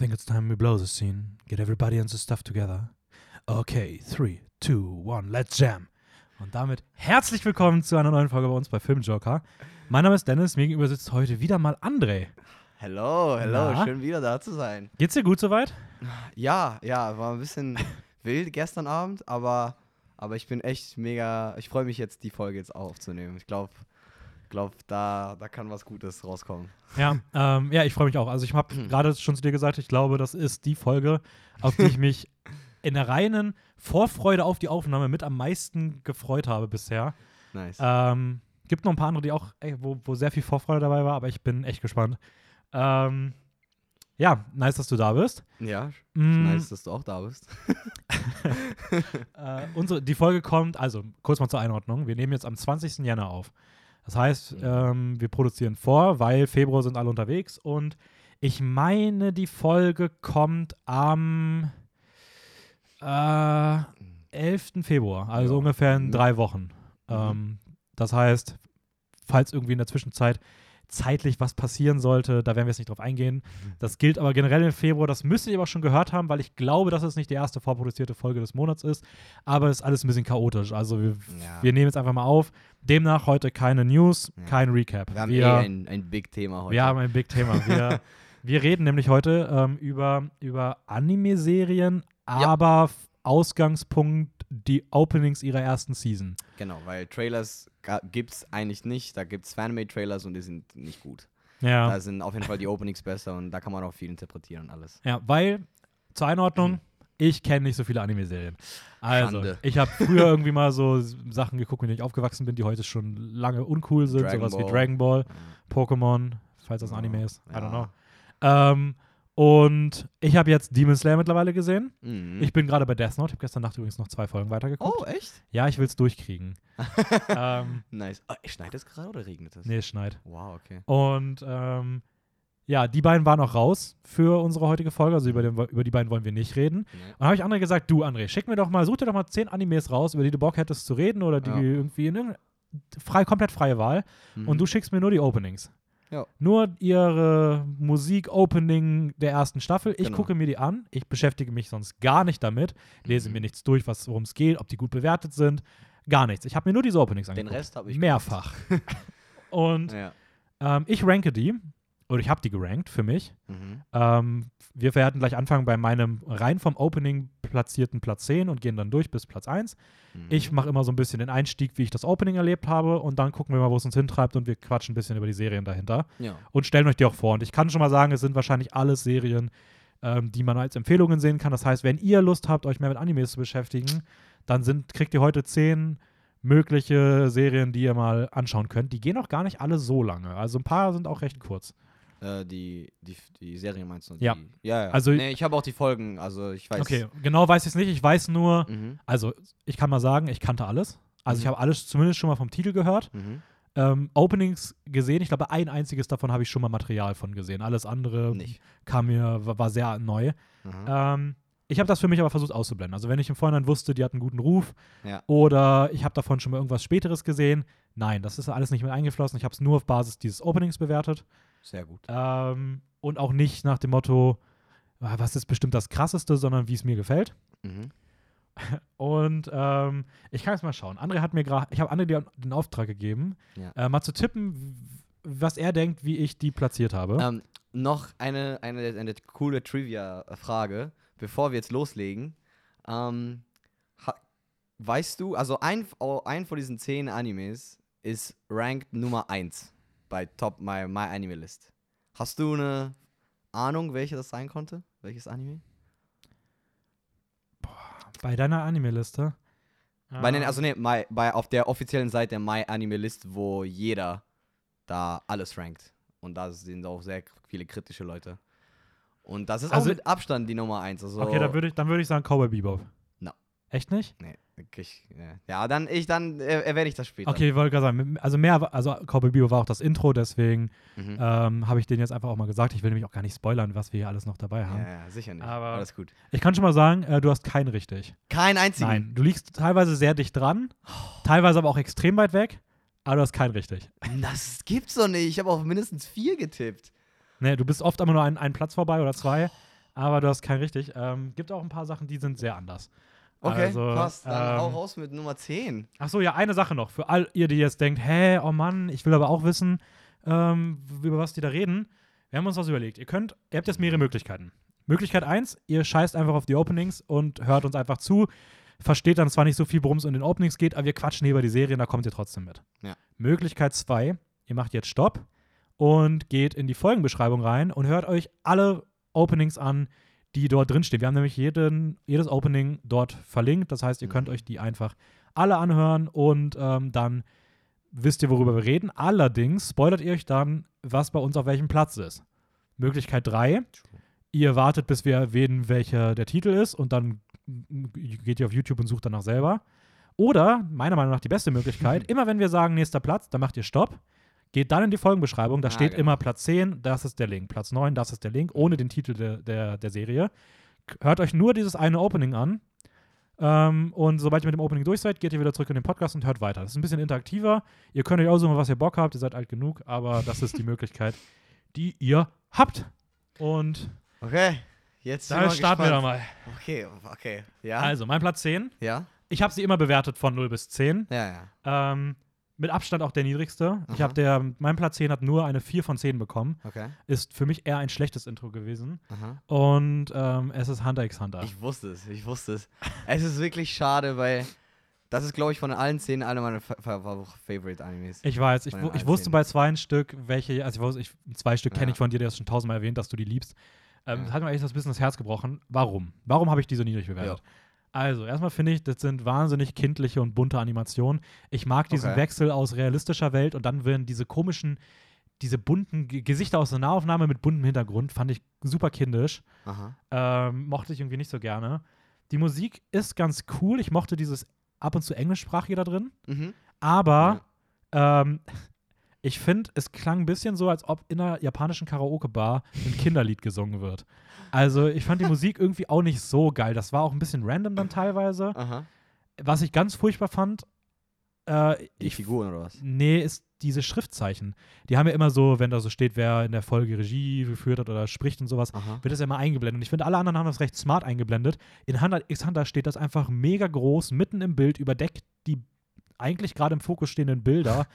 think it's time we blow the scene. Get everybody and the stuff together. Okay, 3, 2, 1, let's jam. Und damit herzlich willkommen zu einer neuen Folge bei uns bei Filmjoker. Mein Name ist Dennis, mir gegenüber sitzt heute wieder mal André. Hello, na? Schön wieder da zu sein. Geht's dir gut soweit? Ja, war ein bisschen wild gestern Abend, aber ich bin echt mega, ich freue mich jetzt, die Folge jetzt auch aufzunehmen. Ich glaube, da kann was Gutes rauskommen. Ja, ich freue mich auch. Also ich habe gerade schon zu dir gesagt, ich glaube, das ist die Folge, auf die ich mich in der reinen Vorfreude auf die Aufnahme mit am meisten gefreut habe bisher. Nice. Gibt noch ein paar andere, die auch, wo sehr viel Vorfreude dabei war, aber ich bin echt gespannt. Ja, nice, dass du da bist. Ja, nice, dass du auch da bist. Die Folge kommt, also kurz mal zur Einordnung, wir nehmen jetzt am 20. Januar auf. Das heißt, wir produzieren vor, weil Februar sind alle unterwegs und ich meine, die Folge kommt am 11. Februar, also ungefähr in 3 Wochen. Das heißt, falls irgendwie in der Zwischenzeit zeitlich was passieren sollte, da werden wir jetzt nicht drauf eingehen. Das gilt aber generell im Februar, das müsstet ihr aber schon gehört haben, weil ich glaube, dass es nicht die erste vorproduzierte Folge des Monats ist, aber es ist alles ein bisschen chaotisch. Also wir nehmen jetzt einfach mal auf. Demnach heute keine News, kein Recap. Wir haben ein Big-Thema heute. Wir haben ein Big-Thema. Wir reden nämlich heute über Anime-Serien, aber Ausgangspunkt die Openings ihrer ersten Season. Genau, weil Trailers gibt's eigentlich nicht. Da gibt's Fanmade-Trailers und die sind nicht gut. Ja. Da sind auf jeden Fall die Openings besser und da kann man auch viel interpretieren und alles. Ja, weil, zur Einordnung, ich kenne nicht so viele Anime-Serien. Also, Schande. Ich habe früher irgendwie mal so Sachen geguckt, mit denen ich aufgewachsen bin, die heute schon lange uncool sind. Sowas wie Dragon Ball, Pokémon, falls das ein Anime ist. I don't know. Und ich habe jetzt Demon Slayer mittlerweile gesehen. Mhm. Ich bin gerade bei Death Note. Ich habe gestern Nacht übrigens noch 2 Folgen weitergeguckt. Oh, echt? Ja, ich will es durchkriegen. Nice. Oh, schneit es gerade oder regnet es? Nee, es schneit. Wow, okay. Und die beiden waren auch raus für unsere heutige Folge. Also über die beiden wollen wir nicht reden. Nee. Und dann habe ich André gesagt, du André, such dir doch mal 10 Animes raus, über die du Bock hättest zu reden oder die irgendwie komplett freie Wahl. Mhm. Und du schickst mir nur die Openings. Ja. Nur ihre Musik-Opening der ersten Staffel. Ich gucke mir die an. Ich beschäftige mich sonst gar nicht damit. Lese mir nichts durch, worum es geht, ob die gut bewertet sind. Gar nichts. Ich habe mir nur diese Openings angeguckt. Den Rest habe ich mehrfach. Und ich ranke die. Oder ich habe die gerankt für mich. Mhm. Wir werden gleich anfangen bei meinem rein vom Opening platzierten Platz 10 und gehen dann durch bis Platz 1. Mhm. Ich mache immer so ein bisschen den Einstieg, wie ich das Opening erlebt habe und dann gucken wir mal, wo es uns hintreibt und wir quatschen ein bisschen über die Serien dahinter und stellen euch die auch vor. Und ich kann schon mal sagen, es sind wahrscheinlich alles Serien, die man als Empfehlungen sehen kann. Das heißt, wenn ihr Lust habt, euch mehr mit Animes zu beschäftigen, dann kriegt ihr heute 10 mögliche Serien, die ihr mal anschauen könnt. Die gehen auch gar nicht alle so lange. Also ein paar sind auch recht kurz. Die Serie meinst du? Die, ja. Also, nee, ich habe auch die Folgen, also ich weiß. Okay, genau weiß ich es nicht. Ich weiß nur, also ich kann mal sagen, ich kannte alles. Also ich habe alles zumindest schon mal vom Titel gehört. Openings gesehen, ich glaube, ein einziges davon habe ich schon mal Material von gesehen. Alles andere nicht. War sehr neu. Ich habe das für mich aber versucht auszublenden. Also wenn ich im Vorhinein wusste, die hat einen guten Ruf oder ich habe davon schon mal irgendwas Späteres gesehen. Nein, das ist alles nicht mit eingeflossen. Ich habe es nur auf Basis dieses Openings bewertet. Sehr gut. Und auch nicht nach dem Motto, was ist bestimmt das Krasseste, sondern wie es mir gefällt. Mhm. Und ich kann jetzt mal schauen. Ich habe André den Auftrag gegeben, mal zu tippen, was er denkt, wie ich die platziert habe. Noch eine coole Trivia-Frage, bevor wir jetzt loslegen. Weißt du, also ein von diesen 10 Animes ist ranked Nummer 1. Bei Top MyAnimeList. Hast du eine Ahnung, welche das sein konnte? Welches Anime? Boah, bei deiner Anime-Liste? Auf der offiziellen Seite der MyAnimeList, wo jeder da alles rankt. Und da sind auch sehr viele kritische Leute. Und das ist auch mit Abstand die Nummer 1. Also okay, dann würde ich sagen Cowboy Bebop. No. Echt nicht? Nee. Dann erwähne ich das später. Okay, ich wollte gerade sagen, Cowboy Bebop war auch das Intro, deswegen habe ich den jetzt einfach auch mal gesagt. Ich will nämlich auch gar nicht spoilern, was wir hier alles noch dabei haben. Ja, sicher nicht. Aber alles gut. Ich kann schon mal sagen, du hast keinen richtig. Keinen einzigen? Nein, du liegst teilweise sehr dicht dran, teilweise aber auch extrem weit weg, aber du hast keinen richtig. Das gibt's doch nicht. Ich habe auf mindestens 4 getippt. Nee, du bist oft immer nur einen Platz vorbei oder 2. Aber du hast keinen richtig. Gibt auch ein paar Sachen, die sind sehr anders. Okay, also, passt. Dann auch raus mit Nummer 10. Achso, ja, eine Sache noch. Für all ihr, die jetzt denkt, hä, oh Mann, ich will aber auch wissen, über was die da reden. Wir haben uns was überlegt. Ihr habt jetzt mehrere Möglichkeiten. Möglichkeit 1, ihr scheißt einfach auf die Openings und hört uns einfach zu. Versteht dann zwar nicht so viel, worum es in den Openings geht, aber wir quatschen hier über die Serie und da kommt ihr trotzdem mit. Ja. Möglichkeit 2, ihr macht jetzt Stopp und geht in die Folgenbeschreibung rein und hört euch alle Openings an, die dort drinstehen. Wir haben nämlich jedes Opening dort verlinkt. Das heißt, ihr könnt euch die einfach alle anhören und dann wisst ihr, worüber wir reden. Allerdings spoilert ihr euch dann, was bei uns auf welchem Platz ist. Möglichkeit 3, ihr wartet, bis wir erwähnen, welcher der Titel ist und dann geht ihr auf YouTube und sucht danach selber. Oder, meiner Meinung nach, die beste Möglichkeit, immer wenn wir sagen, nächster Platz, dann macht ihr Stopp. Geht dann in die Folgenbeschreibung, da steht immer Platz 10, das ist der Link. Platz 9, das ist der Link, ohne den Titel der Serie. Hört euch nur dieses eine Opening an. Und sobald ihr mit dem Opening durch seid, geht ihr wieder zurück in den Podcast und hört weiter. Das ist ein bisschen interaktiver. Ihr könnt euch aussuchen, was ihr Bock habt. Ihr seid alt genug, aber das ist die Möglichkeit, die ihr habt. Und okay, jetzt da starten wir da mal. Okay, ja. Also, mein Platz 10. Ja. Ich habe sie immer bewertet von 0 bis 10. Ja, ja. Mit Abstand auch der niedrigste. Aha. Mein Platz 10 hat nur eine 4 von 10 bekommen. Okay. Ist für mich eher ein schlechtes Intro gewesen. Aha. Und es ist Hunter x Hunter. Ich wusste es. Es ist wirklich schade, weil das ist, glaube ich, von allen 10 einer meiner Favorite-Animes. Ich weiß, ich wusste bei 2 ein Stück, welche, also 2 Stück kenne ich von dir, der hast schon 1000-mal erwähnt, dass du die liebst. Das hat mir echt ein bisschen das Herz gebrochen. Warum? Warum habe ich die so niedrig bewertet? Ja. Also, erstmal finde ich, das sind wahnsinnig kindliche und bunte Animationen. Ich mag diesen Wechsel aus realistischer Welt und dann werden diese bunten Gesichter aus der Nahaufnahme mit buntem Hintergrund, fand ich super kindisch. Aha. Mochte ich irgendwie nicht so gerne. Die Musik ist ganz cool. Ich mochte dieses ab und zu Englischsprachige da drin. Mhm. Aber ich finde, es klang ein bisschen so, als ob in einer japanischen Karaoke-Bar ein Kinderlied gesungen wird. Also ich fand die Musik irgendwie auch nicht so geil. Das war auch ein bisschen random dann teilweise. Aha. Was ich ganz furchtbar fand. Die Figuren oder was? Nee, ist diese Schriftzeichen. Die haben ja immer so, wenn da so steht, wer in der Folge Regie geführt hat oder spricht und sowas, wird das ja immer eingeblendet. Und ich finde, alle anderen haben das recht smart eingeblendet. In Hunter x Hunter steht das einfach mega groß, mitten im Bild, überdeckt die eigentlich gerade im Fokus stehenden Bilder.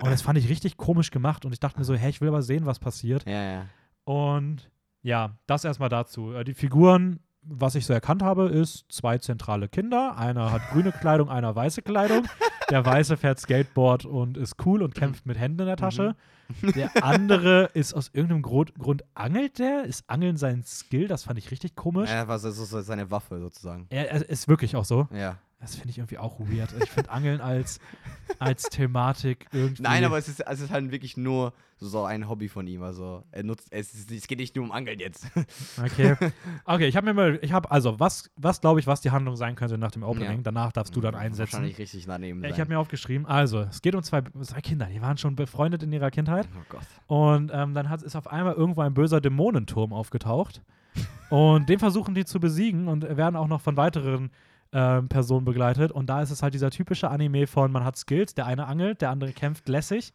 Und das fand ich richtig komisch gemacht und ich dachte mir so, hey, ich will aber sehen, was passiert. Ja, ja. Und ja, das erstmal dazu. Die Figuren, was ich so erkannt habe, ist 2 zentrale Kinder. Einer hat grüne Kleidung, einer weiße Kleidung. Der Weiße fährt Skateboard und ist cool und kämpft mit Händen in der Tasche. Mhm. Der andere ist aus irgendeinem Grund angelt der. Ist Angeln sein Skill? Das fand ich richtig komisch. Ja, das ist so seine Waffe sozusagen. Er ist wirklich auch so. Ja. Das finde ich irgendwie auch weird. Ich finde Angeln als Thematik irgendwie. Nein, aber es ist halt wirklich nur so ein Hobby von ihm. Also es geht nicht nur um Angeln jetzt. Okay, was glaube ich, was die Handlung sein könnte nach dem Opening. Ja. Danach darfst du dann einsetzen. Wahrscheinlich richtig daneben sein. Ich habe mir aufgeschrieben, also es geht um zwei Kinder, die waren schon befreundet in ihrer Kindheit. Oh Gott. Und dann ist auf einmal irgendwo ein böser Dämonenturm aufgetaucht. Und den versuchen die zu besiegen und werden auch noch von weiteren Person begleitet und da ist es halt dieser typische Anime von, man hat Skills, der eine angelt, der andere kämpft lässig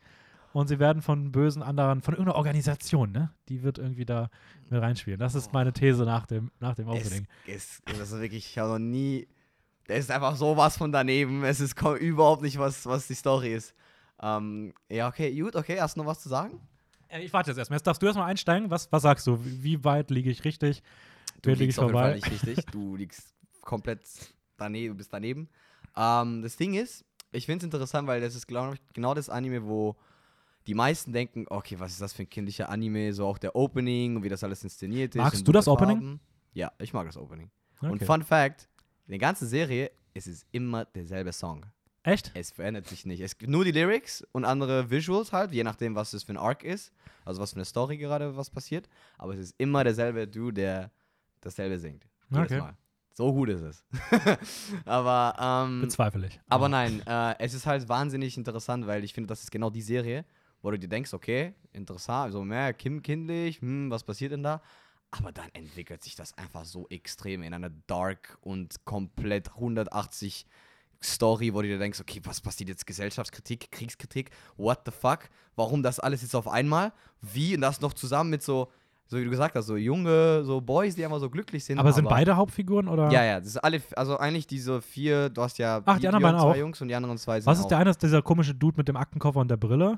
und sie werden von bösen anderen, von irgendeiner Organisation, ne? Die wird irgendwie da mit reinspielen. Das ist meine These nach dem Opening. Das ist wirklich, ich habe noch nie, da ist einfach sowas von daneben, es ist überhaupt nicht, was die Story ist. Ja, okay, hast du noch was zu sagen? Ich warte jetzt erstmal, jetzt darfst du erstmal einsteigen, was sagst du, wie weit liege ich richtig? Du liegst auf jeden Fall nicht richtig, du liegst komplett daneben. Das Ding ist, ich finde es interessant, weil das ist, glaube ich, genau das Anime, wo die meisten denken, okay, was ist das für ein kindlicher Anime? So auch der Opening und wie das alles inszeniert ist. Magst du das Opening? Ja, ich mag das Opening. Okay. Und Fun Fact, in der ganzen Serie ist es immer derselbe Song. Echt? Es verändert sich nicht. Es gibt nur die Lyrics und andere Visuals halt, je nachdem, was das für ein Arc ist. Also was für eine Story gerade was passiert. Aber es ist immer derselbe Dude, der dasselbe singt. Jedes Mal. So gut ist es. Aber bezweifle ich. Aber nein, es ist halt wahnsinnig interessant, weil ich finde, das ist genau die Serie, wo du dir denkst, okay, interessant, so mehr kindlich, was passiert denn da? Aber dann entwickelt sich das einfach so extrem in eine dark und komplett 180 Story, wo du dir denkst, okay, was passiert jetzt? Gesellschaftskritik, Kriegskritik, what the fuck? Warum das alles jetzt auf einmal? Wie? Und das noch zusammen mit so so wie du gesagt hast, so junge, so Boys, die immer so glücklich sind. Aber sind beide Hauptfiguren, oder? Ja, ja, das ist alle, also eigentlich diese vier, du hast ja die anderen beiden zwei auch. Jungs und die anderen zwei sind. Was ist auch der eine, ist dieser komische Dude mit dem Aktenkoffer und der Brille?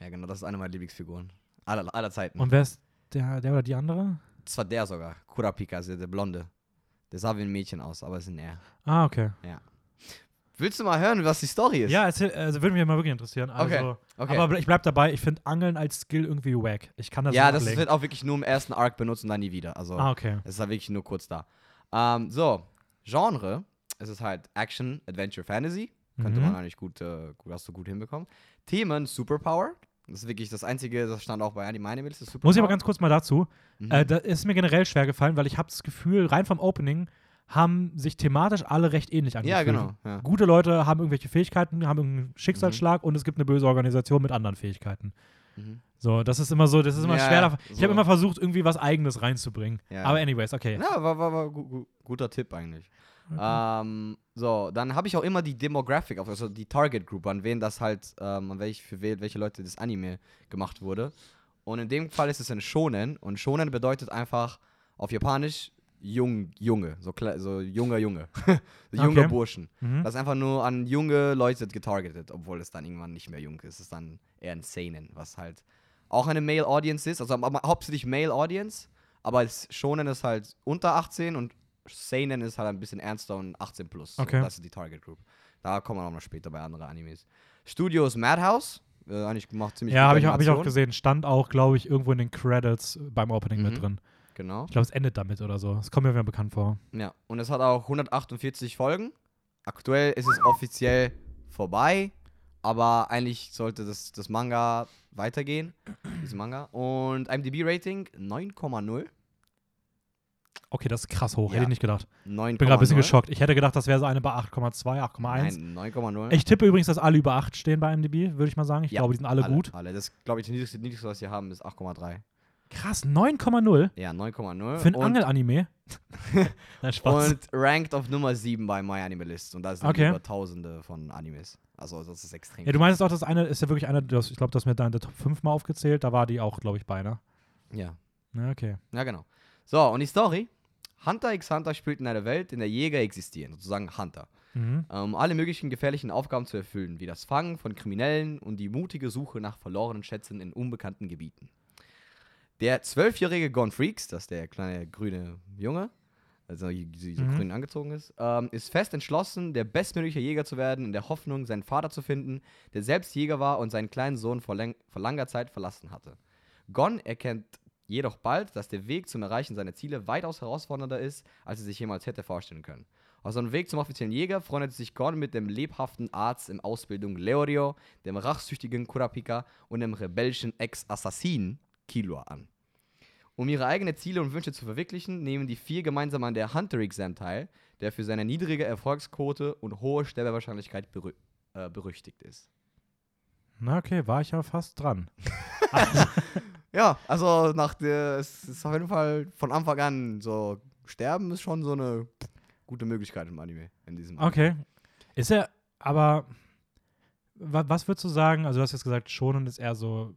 Ja, genau, das ist eine meiner Lieblingsfiguren. Aller Zeiten. Und wer ist der oder die andere? Das war der sogar, Kurapika, also der Blonde. Der sah wie ein Mädchen aus, aber es ist ein R. Ah, okay. Ja. Willst du mal hören, was die Story ist? Ja, also würde mich mal wirklich interessieren. Also, okay. Aber ich bleib dabei, ich finde Angeln als Skill irgendwie wack. Ich kann das nicht nachlegen. Ja, das wird auch wirklich nur im ersten Arc benutzt und dann nie wieder. Also, okay. Es ist halt wirklich nur kurz da. So, Genre, es ist halt Action, Adventure, Fantasy. Könnte man eigentlich gut hinbekommen. Themen, Superpower. Das ist wirklich das Einzige, das stand auch bei MyAnimeList. Muss ich aber ganz kurz mal dazu. Das ist mir generell schwer gefallen, weil ich habe das Gefühl, rein vom Opening haben sich thematisch alle recht ähnlich angefühlt. Ja, genau. Ja. Gute Leute haben irgendwelche Fähigkeiten, haben irgendeinen Schicksalsschlag und es gibt eine böse Organisation mit anderen Fähigkeiten. So, das ist immer so, das ist immer schwer. Ja, ich habe immer versucht, irgendwie was Eigenes reinzubringen. Ja. Aber anyways, okay. Ja, war guter Tipp eigentlich. Okay. So, dann habe ich auch immer die Demographic, also die Target Group, an wen das halt, welche Leute das Anime gemacht wurde. Und in dem Fall ist es ein Shonen. Und Shonen bedeutet einfach auf Japanisch Junge, so Junge. Junge Burschen. Das ist einfach nur an junge Leute getargetet, obwohl es dann irgendwann nicht mehr jung ist. Es ist dann eher ein Seinen, was halt auch eine Male Audience ist, also hauptsächlich Male Audience, aber Shonen ist halt unter 18 und Seinen ist halt ein bisschen ernster und 18 plus. Okay. So, das ist die Target Group. Da kommen wir auch noch später bei anderen Animes. Studios Madhouse, eigentlich gemacht ziemlich gut. Ja, habe ich auch gesehen. Stand auch, glaube ich, irgendwo in den Credits beim Opening mit drin. Genau. Ich glaube, es endet damit oder so. Das kommt mir wieder bekannt vor. Ja, und es hat auch 148 Folgen. Aktuell ist es offiziell vorbei, aber eigentlich sollte das Manga weitergehen. Dieses Manga. Und IMDb-Rating 9,0. Okay, das ist krass hoch. Ja. Hätte ich nicht gedacht. 9,0. Bin gerade ein bisschen geschockt. Ich hätte gedacht, das wäre so eine bei 8,2, 8,1. Nein, 9,0. Ich tippe übrigens, dass alle über 8 stehen bei IMDb, würde ich mal sagen. Ich glaube, die sind alle gut. Alle. Das glaube ich, das Niedrigste, was wir haben, ist 8,3. Krass, 9,0? Ja, 9,0. Für ein Angel-Anime? Nein, Spaß. Und ranked auf Nummer 7 bei MyAnimeList. Und da sind über Tausende von Animes. Also, das ist extrem. Ja, du meinst auch, das eine ist ja wirklich einer, ich glaube, das mir da in der Top 5 mal aufgezählt. Da war die auch, glaube ich, beinahe. Ja. Ja, okay. Ja, genau. So, und die Story. Hunter x Hunter spielt in einer Welt, in der Jäger existieren, sozusagen Hunter. Um alle möglichen gefährlichen Aufgaben zu erfüllen, wie das Fangen von Kriminellen und die mutige Suche nach verlorenen Schätzen in unbekannten Gebieten. Der 12-jährige Gon Freecs, das ist der kleine grüne Junge, also so grün angezogen ist, ist fest entschlossen, der bestmögliche Jäger zu werden, in der Hoffnung, seinen Vater zu finden, der selbst Jäger war und seinen kleinen Sohn vor langer Zeit verlassen hatte. Gon erkennt jedoch bald, dass der Weg zum Erreichen seiner Ziele weitaus herausfordernder ist, als er sich jemals hätte vorstellen können. Auf seinem Weg zum offiziellen Jäger freundet sich Gon mit dem lebhaften Arzt in Ausbildung Leorio, dem rachsüchtigen Kurapika und dem rebellischen Ex-Assassin Killua an. Um ihre eigenen Ziele und Wünsche zu verwirklichen, nehmen die vier gemeinsam an der Hunter-Exam teil, der für seine niedrige Erfolgsquote und hohe Sterbewahrscheinlichkeit berüchtigt ist. Na okay, war ich ja fast dran. Ja, also es ist auf jeden Fall von Anfang an so, Sterben ist schon so eine gute Möglichkeit im Anime. In diesem Anime. Okay. Ist ja, aber was würdest du sagen, also du hast jetzt gesagt, Shonen ist eher so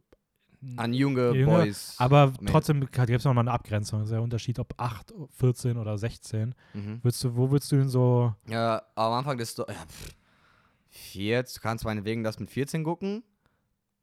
an junge Boys. Aber trotzdem gibt es nochmal eine Abgrenzung. Das ist ja ein Unterschied, ob 8, 14 oder 16. Wo würdest du denn so... Ja, am Anfang des... du kannst meinetwegen das mit 14 gucken.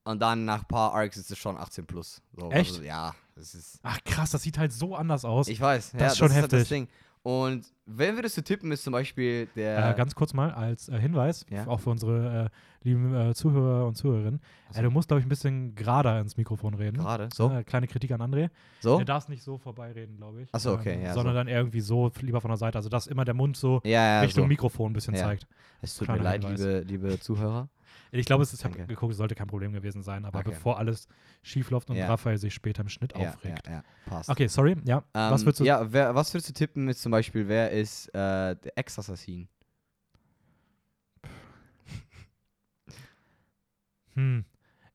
Und dann nach ein paar Arcs ist es schon 18 plus. So, echt? Also, ja. Das ist krass, das sieht halt so anders aus. Ich weiß. Das ist schon heftig. Halt das Ding. Und wenn würdest du tippen, ist zum Beispiel der... ganz kurz mal als Hinweis, auch für unsere lieben Zuhörer und Zuhörerinnen. Du musst, glaube ich, ein bisschen gerader ins Mikrofon reden. Gerade? So? Kleine Kritik an André. So? Er darf nicht so vorbeireden, glaube ich. Achso, okay. Sondern dann irgendwie so, lieber von der Seite. Also, dass immer der Mund so Richtung Mikrofon ein bisschen zeigt. Es tut mir leid, liebe Zuhörer. Ich glaube, ich habe geguckt, es sollte kein Problem gewesen sein, aber bevor alles schief läuft und Raphael sich später im Schnitt aufregt. Ja, passt. Okay, sorry. Ja, was würdest du? Ja, was würdest du tippen? Ist zum Beispiel, wer ist der Ex-Assassin?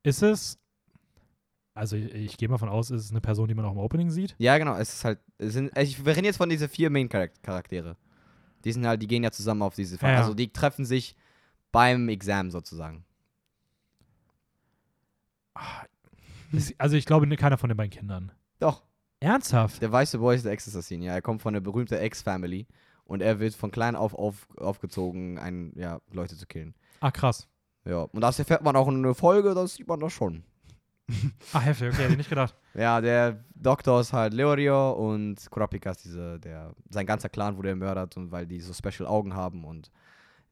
Ist es? Also ich gehe mal davon aus, ist es eine Person, die man auch im Opening sieht? Ja, genau. Es ist halt. Wir reden jetzt von diesen vier Main-Charaktere. Die sind halt, die gehen ja zusammen auf diese. Ja. Also die treffen sich. Beim Exam sozusagen. Also ich glaube, keiner von den beiden Kindern. Doch. Ernsthaft? Der weiße Boy ist der Ex-Assassin, ja. Er kommt von der berühmten Ex-Family und er wird von klein auf aufgezogen, Leute zu killen. Ah, krass. Ja, und das erfährt man auch in einer Folge, das sieht man doch schon. Ah, heftig, okay, hätte ich nicht gedacht. Ja, der Doktor ist halt Leorio und Kurapika ist sein ganzer Clan wurde ermordet, und weil die so special Augen haben, und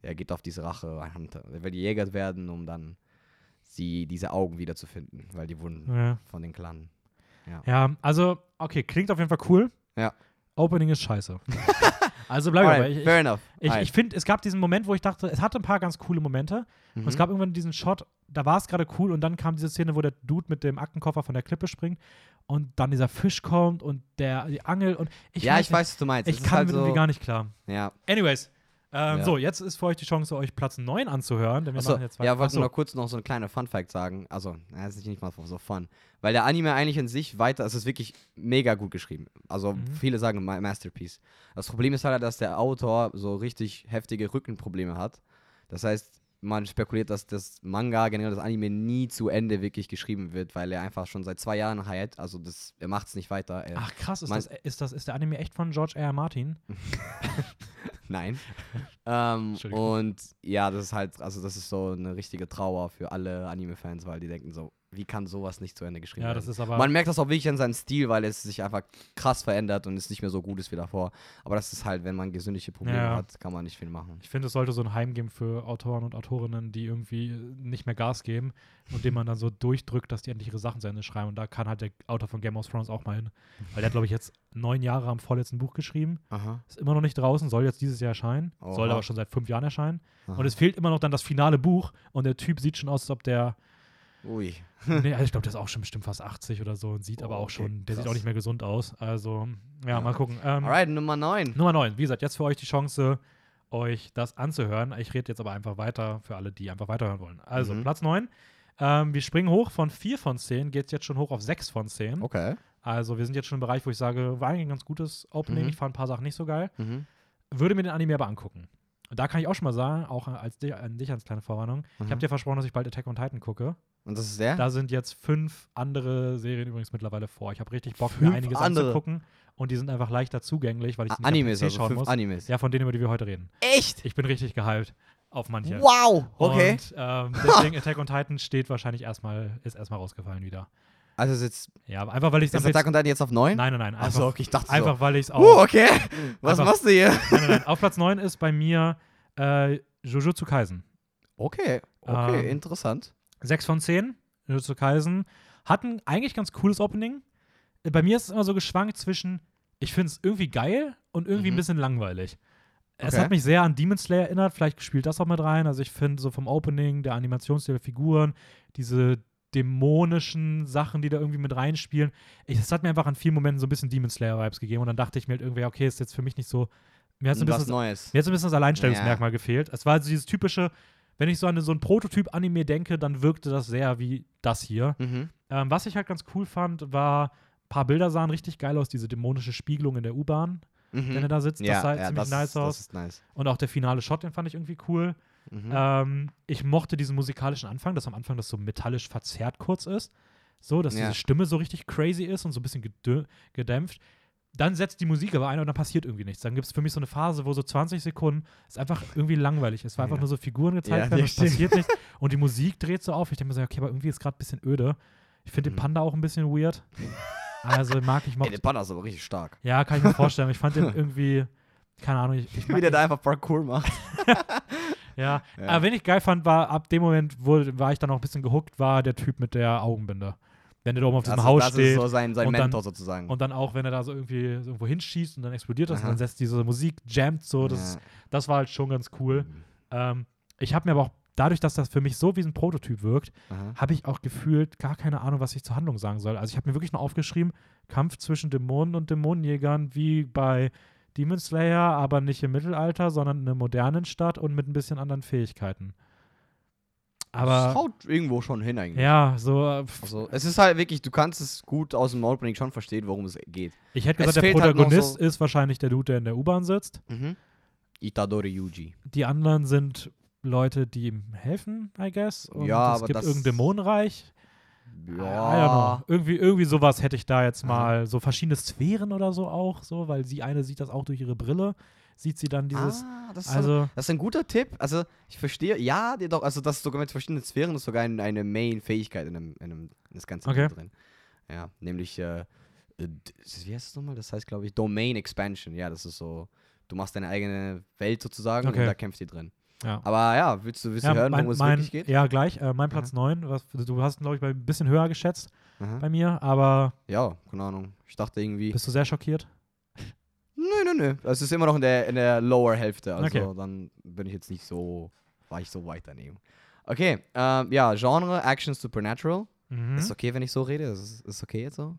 er geht auf diese Rache, ein Hunter. Er will gejägert werden, um dann diese Augen wiederzufinden, weil die wurden von den Clan. Ja. Also, okay, klingt auf jeden Fall cool. Ja. Opening ist scheiße. Also bleib dabei. Fair enough. Ich finde, es gab diesen Moment, wo ich dachte, es hatte ein paar ganz coole Momente. Mhm. Und es gab irgendwann diesen Shot, da war es gerade cool, und dann kam diese Szene, wo der Dude mit dem Aktenkoffer von der Klippe springt und dann dieser Fisch kommt und die Angel. Und ich weiß, was du meinst. Ich kam halt irgendwie gar nicht klar. Ja. Anyways. So, jetzt ist für euch die Chance, euch Platz 9 anzuhören, denn wir machen jetzt weiter. Ja, wollte nur kurz noch so einen kleinen Fun-Fact sagen. Also, das ist nicht mal so fun. Weil der Anime eigentlich in sich es ist wirklich mega gut geschrieben. Also, viele sagen Masterpiece. Das Problem ist halt, dass der Autor so richtig heftige Rückenprobleme hat. Das heißt, man spekuliert, dass das Manga, generell das Anime, nie zu Ende wirklich geschrieben wird, weil er einfach schon seit 2 Jahren heilt. Also, er macht es nicht weiter. Ach krass, ist der Anime echt von George R. R. Martin? Nein. Und ja, das ist halt, also das ist so eine richtige Trauer für alle Anime-Fans, weil die denken so, wie kann sowas nicht zu Ende geschrieben werden? Das ist aber man merkt das auch wirklich an seinem Stil, weil es sich einfach krass verändert und es nicht mehr so gut ist wie davor. Aber das ist halt, wenn man gesundheitliche Probleme hat, kann man nicht viel machen. Ich finde, es sollte so ein Heim geben für Autoren und Autorinnen, die irgendwie nicht mehr Gas geben und dem man dann so durchdrückt, dass die endlich ihre Sachen zu Ende schreiben. Und da kann halt der Autor von Game of Thrones auch mal hin. Weil der hat, glaube ich, jetzt 9 Jahre am vorletzten Buch geschrieben. Aha. Ist immer noch nicht draußen, soll jetzt dieses Jahr erscheinen. Oha. Soll aber schon seit 5 Jahren erscheinen. Aha. Und es fehlt immer noch dann das finale Buch und der Typ sieht schon aus, als ob der Ui. Nee, also ich glaube, der ist auch schon bestimmt fast 80 oder so und sieht aber auch schon, der sieht auch nicht mehr gesund aus. Also, ja. Mal gucken. Alright, Nummer 9. Nummer 9, wie gesagt, jetzt für euch die Chance, euch das anzuhören. Ich rede jetzt aber einfach weiter für alle, die einfach weiterhören wollen. Also, Platz 9. Wir springen hoch von 4 von 10, geht es jetzt schon hoch auf 6 von 10. Okay. Also, wir sind jetzt schon im Bereich, wo ich sage, war eigentlich ein ganz gutes Opening, ich fand ein paar Sachen nicht so geil. Würde mir den Anime aber angucken. Da kann ich auch schon mal sagen, auch an dich als kleine Vorwarnung, ich habe dir versprochen, dass ich bald Attack on Titan gucke. Und das ist der? Da sind jetzt 5 andere Serien übrigens mittlerweile vor. Ich habe richtig Bock, mir einiges anzugucken. Und die sind einfach leichter zugänglich, weil ich Animes nicht schauen muss. Animes. Ja, von denen, über die wir heute reden. Echt? Ich bin richtig gehypt auf manche. Wow, okay. Und deswegen Attack on Titan steht wahrscheinlich erstmal rausgefallen wieder. Also ist jetzt. Ja, einfach weil ich es. Ist Attack on Titan jetzt auf 9? Nein. Einfach, achso, okay, ich dachte so. Einfach weil ich es auch. Okay. Was machst du hier? Nein. Auf Platz 9 ist bei mir Jujutsu Kaisen. Okay, interessant. 6 von 10, Jujutsu Kaisen. Hat ein eigentlich ganz cooles Opening. Bei mir ist es immer so geschwankt zwischen, ich finde es irgendwie geil und irgendwie ein bisschen langweilig. Okay. Es hat mich sehr an Demon Slayer erinnert, vielleicht spielt das auch mit rein. Also ich finde so vom Opening, der Animationsstil der Figuren, diese dämonischen Sachen, die da irgendwie mit reinspielen. Das hat mir einfach an vielen Momenten so ein bisschen Demon Slayer-Vibes gegeben und dann dachte ich mir halt irgendwie, okay, ist jetzt für mich nicht so, mir hat so ein bisschen das Alleinstellungsmerkmal gefehlt. Es war also dieses typische, wenn ich so an so ein Prototyp-Anime denke, dann wirkte das sehr wie das hier. Was ich halt ganz cool fand, war, ein paar Bilder sahen richtig geil aus, diese dämonische Spiegelung in der U-Bahn, wenn er da sitzt, das sah ziemlich nice aus. Das ist nice. Und auch der finale Shot, den fand ich irgendwie cool. Ich mochte diesen musikalischen Anfang, dass am Anfang das so metallisch verzerrt kurz ist, so, dass diese Stimme so richtig crazy ist und so ein bisschen gedämpft. Dann setzt die Musik aber ein und dann passiert irgendwie nichts. Dann gibt es für mich so eine Phase, wo so 20 Sekunden es einfach irgendwie langweilig ist, weil einfach nur so Figuren gezeigt werden, es passiert nichts und die Musik dreht so auf. Ich denke mir so, okay, aber irgendwie ist gerade ein bisschen öde. Ich finde den Panda auch ein bisschen weird. Also den Panda ist aber richtig stark. Ja, kann ich mir vorstellen. Ich fand den irgendwie, keine Ahnung. Wie der da einfach Parkour macht. Ja, aber wenn ich geil fand, war ab dem Moment, war ich dann auch ein bisschen gehuckt, war der Typ mit der Augenbinde. Wenn der da oben auf diesem Haus steht. Das ist so sein Mentor sozusagen. Und dann auch, wenn er da so irgendwie irgendwo hinschießt und dann explodiert das und dann setzt diese Musik, jammt so. Das war halt schon ganz cool. Ich habe mir aber auch, dadurch, dass das für mich so wie ein Prototyp wirkt, habe ich auch gefühlt gar keine Ahnung, was ich zur Handlung sagen soll. Also ich habe mir wirklich nur aufgeschrieben, Kampf zwischen Dämonen und Dämonenjägern wie bei Demon Slayer, aber nicht im Mittelalter, sondern in einer modernen Stadt und mit ein bisschen anderen Fähigkeiten. Aber das haut irgendwo schon hin eigentlich. Ja, so. Also, es ist halt wirklich, du kannst es gut aus dem Opening schon verstehen, worum es geht. Ich hätte gesagt, der Protagonist halt ist wahrscheinlich der Dude, der in der U-Bahn sitzt. Itadori Yuji. Die anderen sind Leute, die ihm helfen, I guess. Und es gibt irgendein Dämonenreich. Ja. Irgendwie sowas hätte ich da jetzt mal. So verschiedene Sphären oder so auch, so, weil sie eine sieht das auch durch ihre Brille. Sieht sie dann dieses. Das ist ein guter Tipp. Also, ich verstehe, ja, doch, also das ist sogar mit verschiedenen Sphären, das ist sogar eine Main-Fähigkeit in das ganze Ding drin. Ja, nämlich, wie heißt das nochmal? Das heißt, glaube ich, Domain Expansion. Ja, das ist so, du machst deine eigene Welt sozusagen und da kämpft die drin. Ja. Aber ja, willst du hören, worum es wirklich geht? Ja, gleich. Mein Platz 9, du hast ihn, glaube ich, ein bisschen höher geschätzt bei mir, aber. Ja, keine Ahnung. Ich dachte irgendwie. Bist du sehr schockiert? Nö. Es ist immer noch in der Lower-Hälfte. Also dann bin ich jetzt nicht so, war ich so weit daneben. Okay, Genre, Action, Supernatural. Mhm. Ist okay, wenn ich so rede? Ist okay jetzt so?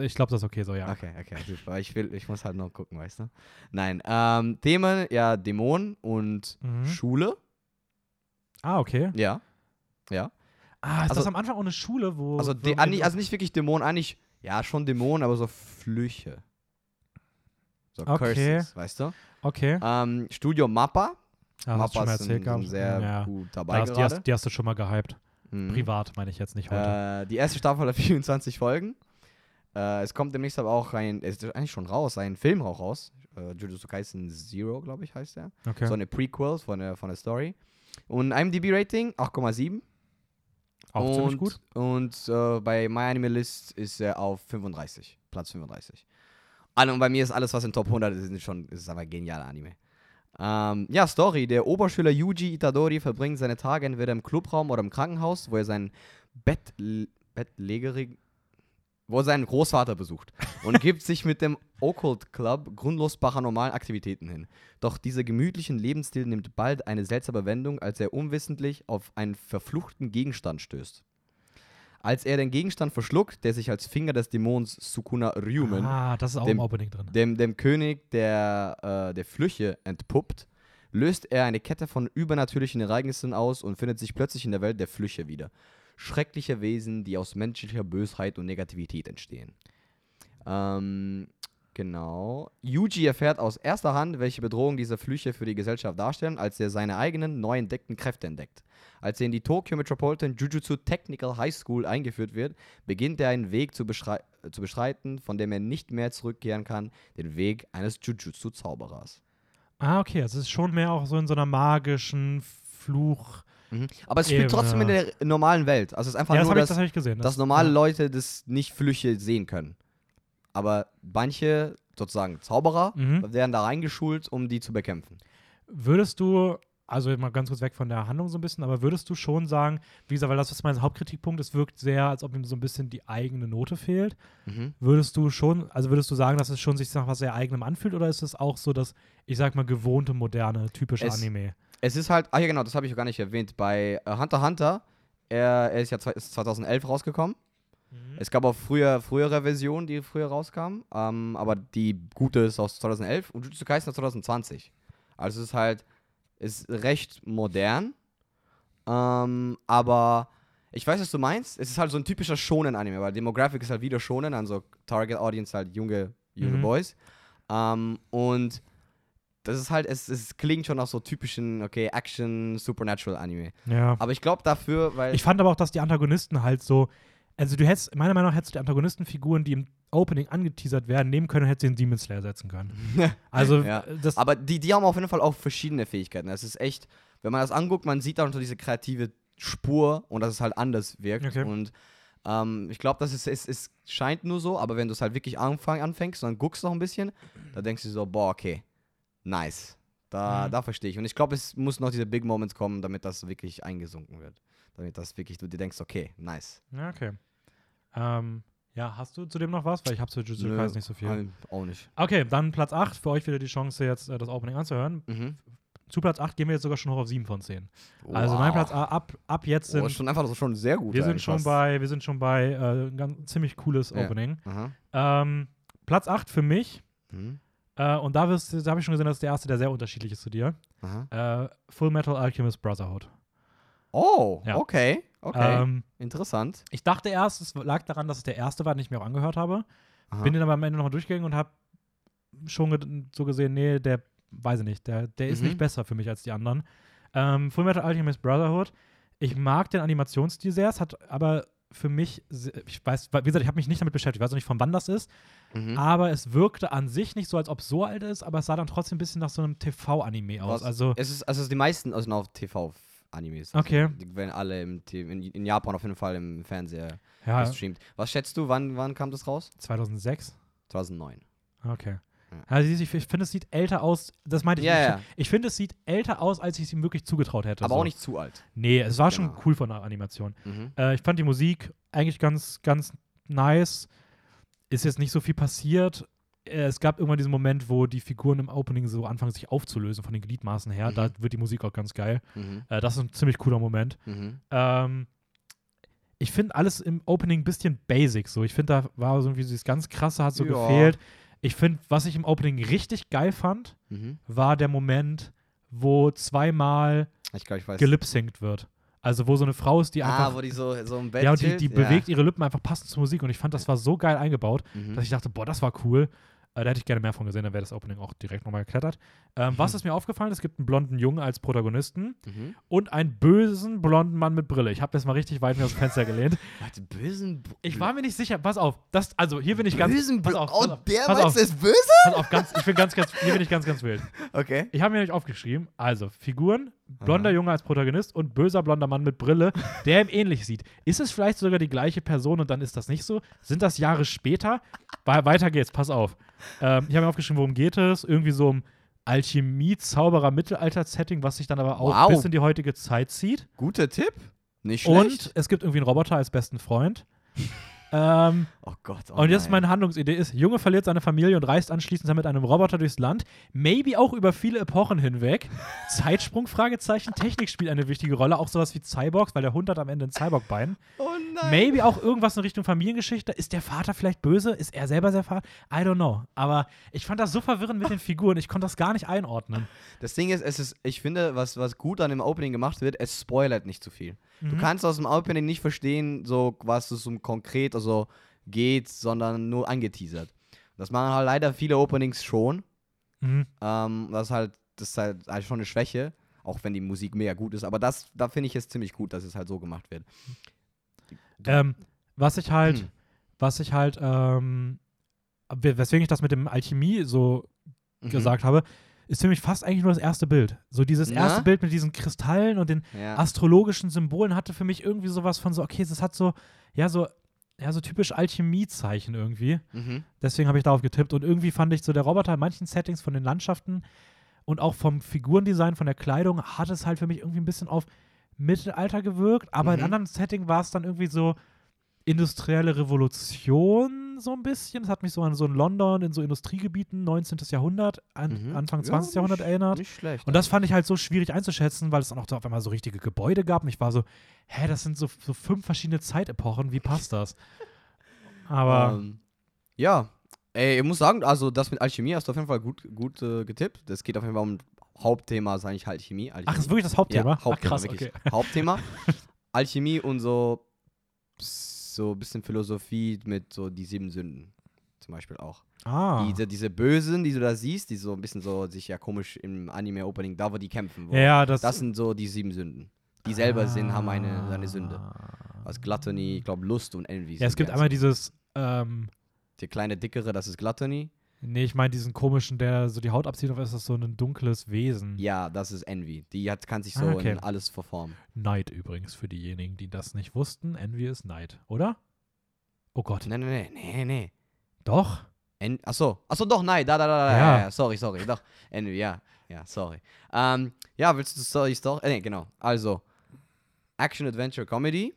Ich glaube, das ist okay so, ja. Okay, super. Ich muss halt noch gucken, weißt du? Nein, Themen, ja, Dämonen und Schule. Ah, okay. Ja. Ah, ist das am Anfang auch eine Schule, wo... Also nicht wirklich Dämonen, eigentlich, ja, schon Dämonen, aber so Flüche. So Curses, weißt du? Okay. Studio Mappa. Ja, Mappa sind sehr gut dabei gerade. Die hast du schon mal gehypt. Privat meine ich jetzt nicht heute. Die erste Staffel hat 24 Folgen. Es kommt demnächst aber auch ein Film auch raus. Jujutsu Kaisen Zero, glaube ich, heißt der. Okay. So eine Prequel von der Story. Und IMDb-Rating 8,7. Auch ziemlich gut. Und bei MyAnimeList ist er auf Platz 35. Und bei mir ist alles, was in Top 100 ist aber genialer Anime. Story. Der Oberschüler Yuji Itadori verbringt seine Tage entweder im Clubraum oder im Krankenhaus, wo er seinen seinen Großvater besucht und gibt sich mit dem Occult Club grundlos paranormalen Aktivitäten hin. Doch dieser gemütliche Lebensstil nimmt bald eine seltsame Wendung, als er unwissentlich auf einen verfluchten Gegenstand stößt. Als er den Gegenstand verschluckt, der sich als Finger des Dämons Sukuna Ryumen, das ist auch im Opening drin. Dem König der Flüche entpuppt, löst er eine Kette von übernatürlichen Ereignissen aus und findet sich plötzlich in der Welt der Flüche wieder. Schreckliche Wesen, die aus menschlicher Bösheit und Negativität entstehen. Genau. Yuji erfährt aus erster Hand, welche Bedrohung diese Flüche für die Gesellschaft darstellen, als er seine eigenen, neu entdeckten Kräfte entdeckt. Als er in die Tokyo Metropolitan Jujutsu Technical High School eingeführt wird, beginnt er einen Weg zu beschreiten, von dem er nicht mehr zurückkehren kann, den Weg eines Jujutsu-Zauberers. Ah, okay, also es ist schon mehr auch so in so einer magischen Fluch... Aber es spielt trotzdem in der normalen Welt. Also es ist einfach dass normale Leute das nicht Flüche sehen können. Aber manche, sozusagen Zauberer, werden da reingeschult, um die zu bekämpfen. Würdest du, also mal ganz kurz weg von der Handlung so ein bisschen, aber würdest du schon sagen, wie gesagt, weil das ist mein Hauptkritikpunkt, es wirkt sehr, als ob ihm so ein bisschen die eigene Note fehlt. Würdest du sagen, dass es schon sich nach was sehr Eigenem anfühlt, oder ist es auch so das, ich sag mal, gewohnte, moderne, typische Anime? Es ist halt, das habe ich gar nicht erwähnt, bei Hunter x Hunter, er ist 2011 rausgekommen. Es gab auch frühere Versionen, die früher rauskamen, aber die gute ist aus 2011 und Jujutsu Kaisen aus 2020. Also es ist halt, recht modern, aber ich weiß, was du meinst. Es ist halt so ein typischer Shonen-Anime, weil Demographic ist halt wieder Shonen, also Target Audience halt junge Boys. Und das ist halt, es klingt schon nach so typischen, Action, Supernatural-Anime. Ja. Aber ich glaube dafür, weil... Ich fand aber auch, dass die Antagonisten halt so... Also meiner Meinung nach hättest du die Antagonistenfiguren, die im Opening angeteasert werden, nehmen können und hättest den Demon Slayer setzen können. Also ja. Aber die haben auf jeden Fall auch verschiedene Fähigkeiten. Das ist echt, wenn man das anguckt, man sieht da unter diese kreative Spur und dass es halt anders wirkt. Okay. Und ich glaube, das ist, es scheint nur so, aber wenn du es halt wirklich anfängst und dann guckst noch ein bisschen, da denkst du so, boah, okay, nice. Da verstehe ich. Und ich glaube, es muss noch diese Big Moments kommen, damit das wirklich eingesunken wird. Damit das wirklich, du dir denkst, okay, nice. Ja, okay. Hast du zu dem noch was? Weil ich habe zu Jujutsu Kaisen nicht so viel. Nein, auch nicht. Okay, dann Platz 8. Für euch wieder die Chance, jetzt das Opening anzuhören. Zu Platz 8 gehen wir jetzt sogar schon hoch auf 7 von 10. Wow. Also mein Platz ab jetzt sind... schon sehr gut. Wir sind schon bei ein ganz ziemlich cooles Opening. Platz 8 für mich. Und da habe ich schon gesehen, das ist der erste, der sehr unterschiedlich ist zu dir. Fullmetal Alchemist Brotherhood. Oh, ja. Okay. Interessant. Ich dachte erst, es lag daran, dass es der erste war, den ich mir auch angehört habe. Aha. Bin dann aber am Ende nochmal durchgegangen und habe schon so gesehen, nee, der, weiß ich nicht, der ist nicht besser für mich als die anderen. Fullmetal Alchemist Brotherhood, ich mag den Animationsstil sehr, es hat aber für mich, ich weiß, wie gesagt, ich habe mich nicht damit beschäftigt, ich weiß auch nicht, von wann das ist, aber es wirkte an sich nicht so, als ob es so alt ist, aber es sah dann trotzdem ein bisschen nach so einem TV-Anime aus. Also, es ist, also die meisten sind auf TV-Animes. Also okay. Die werden alle in Japan auf jeden Fall im Fernseher gestreamt. Was schätzt du, wann kam das raus? 2006? 2009. Okay. Also ich finde, es sieht älter aus, das meinte ich nicht. Ich finde, es sieht älter aus, als ich es ihm wirklich zugetraut hätte. Aber so. Auch nicht zu alt. Nee, es war schon cool von der Animation. Ich fand die Musik eigentlich ganz, ganz nice. Ist jetzt nicht so viel passiert. Es gab irgendwann diesen Moment, wo die Figuren im Opening so anfangen, sich aufzulösen von den Gliedmaßen her. Da wird die Musik auch ganz geil. Das ist ein ziemlich cooler Moment. Ich finde alles im Opening ein bisschen basic. So. Ich finde, da war so irgendwie dieses ganz Krasse, hat so gefehlt. Ich finde, was ich im Opening richtig geil fand, war der Moment, wo zweimal gelipsynkt wird. Also wo so eine Frau ist, die einfach wo die so im Bett und die bewegt ihre Lippen einfach passend zur Musik. Und ich fand, das war so geil eingebaut, dass ich dachte, boah, das war cool. Da hätte ich gerne mehr von gesehen, dann wäre das Opening auch direkt nochmal geklettert. Was ist mir aufgefallen? Es gibt einen blonden Jungen als Protagonisten und einen bösen blonden Mann mit Brille. Ich habe das mal richtig weit mir aus dem Fenster gelehnt. Warte, bösen? Ich war mir nicht sicher. Pass auf. Das, also hier bin ich ganz... Bösen? Oh, der meinst du, ist böse? Pass auf, hier bin ich ganz, ganz wild. Okay. Ich habe mir nämlich aufgeschrieben, also Figuren, blonder Junge als Protagonist und böser blonder Mann mit Brille, der ihm ähnlich sieht. Ist es vielleicht sogar die gleiche Person und dann ist das nicht so? Sind das Jahre später? Weiter geht's, pass auf. Ich habe mir aufgeschrieben, worum geht es? Irgendwie so um Alchemie, Zauberer, Mittelalter-Setting, was sich dann aber auch bis in die heutige Zeit zieht. Guter Tipp. Nicht schlecht. Und es gibt irgendwie einen Roboter als besten Freund. Oh Gott. Oh und jetzt meine Handlungsidee ist, Junge verliert seine Familie und reist anschließend dann mit einem Roboter durchs Land, maybe auch über viele Epochen hinweg. Zeitsprung, Fragezeichen, Technik spielt eine wichtige Rolle, auch sowas wie Cyborgs, weil der Hund hat am Ende ein Cyborg-Bein. Oh nein. Maybe auch irgendwas in Richtung Familiengeschichte. Ist der Vater vielleicht böse? Ist er selber sehr fahr? I don't know. Aber ich fand das so verwirrend mit den Figuren, ich konnte das gar nicht einordnen. Das Ding ist, ich finde, was gut an dem Opening gemacht wird, es spoilert nicht zu viel. Du kannst aus dem Opening nicht verstehen, so was es um konkret also geht, sondern nur angeteasert. Das machen halt leider viele Openings schon. Das ist halt schon eine Schwäche, auch wenn die Musik mega gut ist. Aber da finde ich es ziemlich gut, dass es halt so gemacht wird. Weswegen ich das mit dem Alchemie so gesagt habe, ist für mich fast eigentlich nur das erste Bild. So dieses erste Bild mit diesen Kristallen und den astrologischen Symbolen hatte für mich irgendwie sowas von so, okay, das hat so typisch Alchemiezeichen irgendwie. Deswegen habe ich darauf getippt. Und irgendwie fand ich so, der Roboter in manchen Settings von den Landschaften und auch vom Figurendesign, von der Kleidung, hat es halt für mich irgendwie ein bisschen auf Mittelalter gewirkt. Aber in anderen Settings war es dann irgendwie so industrielle Revolution so ein bisschen. Das hat mich so an so in London, in so Industriegebieten, 19. Jahrhundert, Anfang 20. Jahrhundert erinnert. Nicht schlecht. Und das fand ich halt so schwierig einzuschätzen, weil es dann auch so auf einmal so richtige Gebäude gab. Und ich war so, das sind so 5 verschiedene Zeitepochen, wie passt das? Aber ich muss sagen, also das mit Alchemie hast du auf jeden Fall gut getippt. Das geht auf jeden Fall um Hauptthema, ist eigentlich halt Chemie. Alchemie. Ach, ist wirklich das Hauptthema? Ja, Hauptthema, krass, wirklich. Okay. Hauptthema, Alchemie und so ein bisschen Philosophie mit so die 7 Sünden zum Beispiel auch. Diese Bösen, die du da siehst, die so ein bisschen so sich ja komisch im Anime-Opening, da wo die kämpfen wollen. Ja, das sind so die 7 Sünden. Die selber haben eine Sünde. Also Gluttony, ich glaube Lust und Envy. Ja, es gibt einmal dieses der kleine, dickere, das ist Gluttony. Nee, ich meine diesen komischen, der so die Haut abzieht, aber ist das so ein dunkles Wesen. Ja, das ist Envy. Die kann sich so in alles verformen. Neid übrigens für diejenigen, die das nicht wussten. Envy ist Neid, oder? Oh Gott. Nee. Doch? Achso, doch, Neid. Da. Ja. Sorry. Doch, Envy, ja, sorry. Willst du Story? Nee, genau. Also, Action-Adventure-Comedy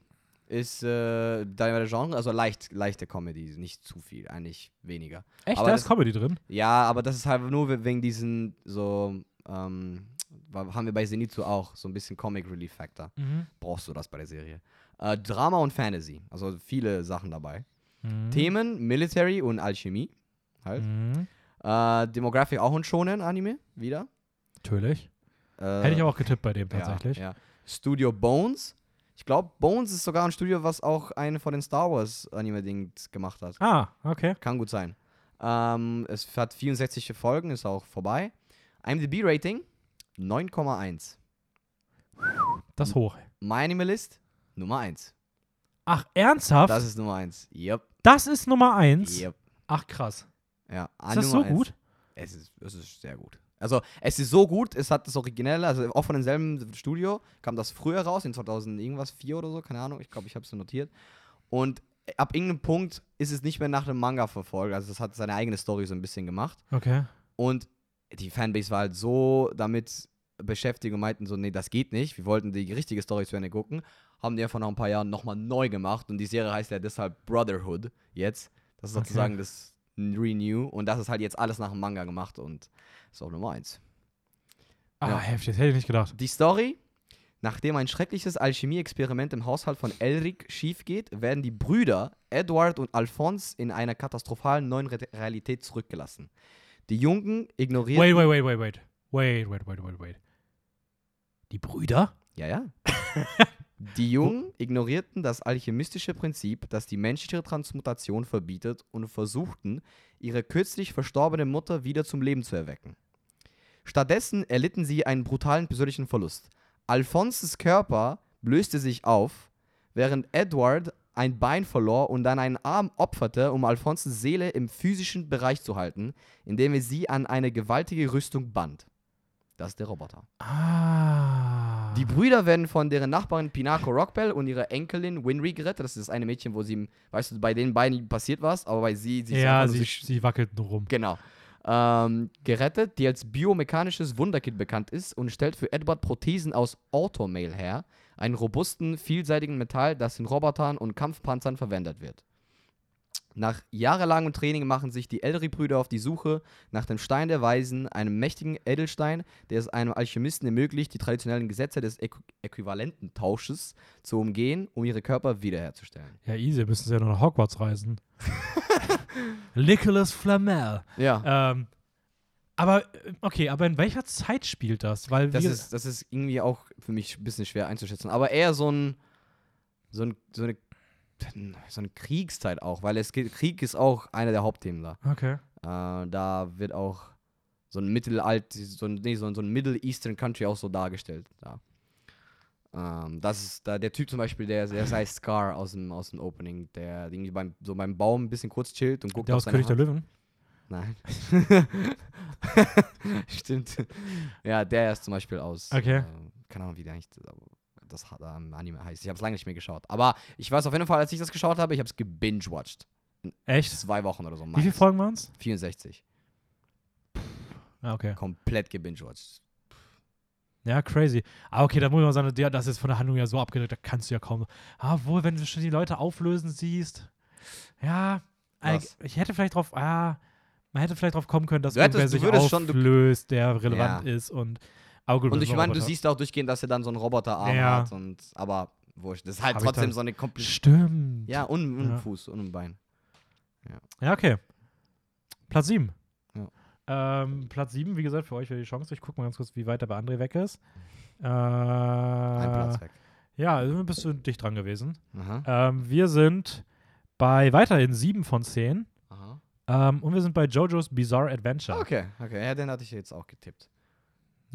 ist dein Genre, also leichte Comedy, nicht zu viel, eigentlich weniger. Echt? Aber da ist Comedy drin? Ja, aber das ist halt nur wegen diesen so, haben wir bei Zenitsu auch, so ein bisschen Comic Relief Factor. Brauchst du das bei der Serie. Drama und Fantasy, also viele Sachen dabei. Themen, Military und Alchemie, halt. Demographic auch ein Shonen-Anime, wieder. Natürlich. Hätte ich auch getippt bei dem tatsächlich. Ja. Studio Bones. Ich glaube, Bones ist sogar ein Studio, was auch eine von den Star Wars-Anime-Dings gemacht hat. Okay. Kann gut sein. Es hat 64 Folgen, ist auch vorbei. IMDb-Rating 9,1. Das hoch. MyAnimeList Nummer 1. Ach, ernsthaft? Das ist Nummer 1. Yep. Das ist Nummer 1? Yep. Ach, krass. Ja. Ist das so gut? Es ist sehr gut. Also, es ist so gut, es hat das Originelle, also auch von demselben Studio, kam das früher raus, in 2004 oder so, keine Ahnung, ich glaube, ich habe es notiert. Und ab irgendeinem Punkt ist es nicht mehr nach dem Manga verfolgt, also es hat seine eigene Story so ein bisschen gemacht. Okay. Und die Fanbase war halt so damit beschäftigt und meinten so, nee, das geht nicht, wir wollten die richtige Story zu Ende gucken, haben die einfach nach ein paar Jahren nochmal neu gemacht und die Serie heißt ja deshalb Brotherhood jetzt, das ist sozusagen das Renew und das ist halt jetzt alles nach dem Manga gemacht und ist auch Nummer 1. Ah, ja. Heftig, hätte ich nicht gedacht. Die Story: Nachdem ein schreckliches Alchemie-Experiment im Haushalt von Elric schief geht, werden die Brüder Edward und Alphonse in einer katastrophalen neuen Realität zurückgelassen. Die Jungen ignorieren. Wait. Die Brüder? Ja. Die Jungen ignorierten das alchemistische Prinzip, das die menschliche Transmutation verbietet, und versuchten, ihre kürzlich verstorbene Mutter wieder zum Leben zu erwecken. Stattdessen erlitten sie einen brutalen persönlichen Verlust. Alphonses Körper löste sich auf, während Edward ein Bein verlor und dann einen Arm opferte, um Alphonses Seele im physischen Bereich zu halten, indem er sie an eine gewaltige Rüstung band. Das ist der Roboter. Ah. Die Brüder werden von deren Nachbarin Pinako Rockbell und ihrer Enkelin Winry gerettet. Das ist das eine Mädchen, wo sie, weißt du, bei den beiden passiert was, aber bei sie ja, sie wackelt nur rum. Genau. Gerettet, die als biomechanisches Wunderkind bekannt ist und stellt für Edward Prothesen aus Automail her, einen robusten, vielseitigen Metall, das in Robotern und Kampfpanzern verwendet wird. Nach jahrelangem Training machen sich die Elric-Brüder auf die Suche nach dem Stein der Weisen, einem mächtigen Edelstein, der es einem Alchemisten ermöglicht, die traditionellen Gesetze des äquivalenten Tausches zu umgehen, um ihre Körper wiederherzustellen. Ja, easy, müssen sie ja nur nach Hogwarts reisen. Nicholas Flamel. Ja. Aber in welcher Zeit spielt das? Weil das ist irgendwie auch für mich ein bisschen schwer einzuschätzen. Aber eher so eine Kriegszeit auch, weil Krieg ist auch einer der Hauptthemen da. Okay. Da wird auch so ein Middle Eastern Country auch so dargestellt. Da. Das ist da der Typ zum Beispiel, der heißt Scar aus dem Opening, der irgendwie beim Baum ein bisschen kurz chillt und guckt auf seine Hand. Der aus König der Löwen? Nein. Stimmt. Ja, der ist zum Beispiel aus. Okay. Keine Ahnung, wie der eigentlich das Anime heißt. Ich habe es lange nicht mehr geschaut. Aber ich weiß auf jeden Fall, als ich das geschaut habe, ich habe es gebinge-watched. Echt? 2 Wochen oder so. Wie viele Folgen waren es? 64. Ah, okay. Komplett gebinge-watched. Ja, crazy. Ah, okay, da muss man sagen, das ist von der Handlung ja so abgedreht, da kannst du ja kaum. Ah, wohl, wenn du schon die Leute auflösen siehst. Ja, ich hätte vielleicht drauf. Ah, man hätte vielleicht drauf kommen können, dass irgendwer sich auflöst, der relevant ist und. Und ich meine, du siehst auch durchgehend, dass er dann so einen Roboterarm hat. Und, aber wurscht, das ist halt trotzdem so eine komplette. Stimmt. Ja, und Fuß und ein Bein. Ja, okay. Platz 7. Ja. Platz 7, wie gesagt, für euch wäre die Chance. Ich gucke mal ganz kurz, wie weit er bei André weg ist. Ein Platz weg. Ja, also bist du dicht dran gewesen. Wir sind bei weiterhin 7 von 10. Aha. Und wir sind bei JoJo's Bizarre Adventure. Okay. Ja, den hatte ich jetzt auch getippt.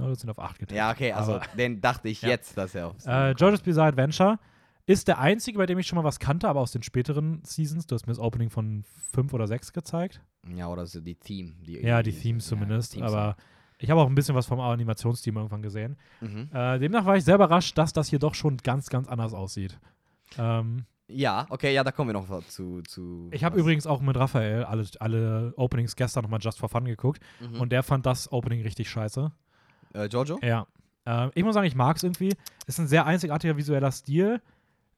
No, das sind auf 8 geteilt. Ja, okay, also aber, den dachte ich jetzt, dass er auf. JoJo's Bizarre Adventure ist der einzige, bei dem ich schon mal was kannte, aber aus den späteren Seasons. Du hast mir das Opening von 5 oder 6 gezeigt. Ja, oder so die Theme. Die Themes zumindest. Ja, aber ich habe auch ein bisschen was vom Animationsteam irgendwann gesehen. Mhm. Demnach war ich sehr überrascht, dass das hier doch schon ganz, ganz anders aussieht. Ja, okay, ja, da kommen wir noch zu ich habe übrigens auch mit Raphael alle Openings gestern nochmal Just for Fun geguckt. Mhm. Und der fand das Opening richtig scheiße. Jojo? Ja. Ich muss sagen, ich mag es irgendwie. Es ist ein sehr einzigartiger visueller Stil,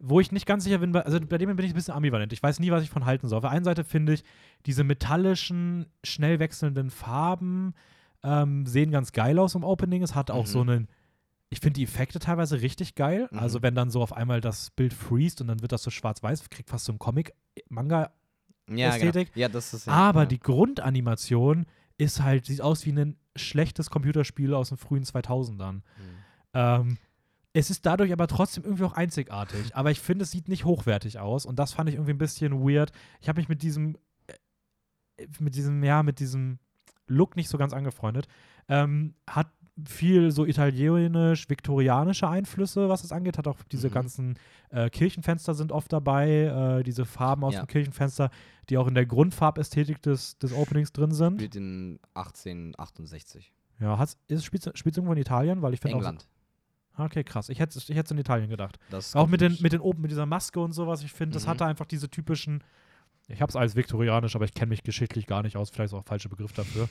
wo ich nicht ganz sicher bin, also bei dem bin ich ein bisschen ambivalent. Ich weiß nie, was ich von halten soll. Auf der einen Seite finde ich, diese metallischen, schnell wechselnden Farben sehen ganz geil aus im Opening. Es hat auch so einen, ich finde die Effekte teilweise richtig geil. Mhm. Also wenn dann so auf einmal das Bild freest und dann wird das so schwarz-weiß, kriegt fast so ein Comic-Manga-Ästhetik. Ja, genau. Ja, das ist ja, aber die Grundanimation ist halt, sieht aus wie ein schlechtes Computerspiel aus den frühen 2000ern. Es ist dadurch aber trotzdem irgendwie auch einzigartig. Aber ich finde, es sieht nicht hochwertig aus. Und das fand ich irgendwie ein bisschen weird. Ich habe mich mit diesem Look nicht so ganz angefreundet. Hat viel so italienisch-viktorianische Einflüsse, was es angeht. Hat auch diese ganzen Kirchenfenster sind oft dabei, diese Farben aus dem Kirchenfenster, die auch in der Grundfarbästhetik des Openings drin sind. Spielt in 1868. Ja, spielt es irgendwo in Italien? Weil ich finde England. Auch, okay, krass. Ich hätte es in Italien gedacht. Das auch mit den Open, mit dieser Maske und sowas. Ich finde, das hatte einfach diese typischen. Ich habe es als viktorianisch, aber ich kenne mich geschichtlich gar nicht aus. Vielleicht ist auch falscher Begriff dafür.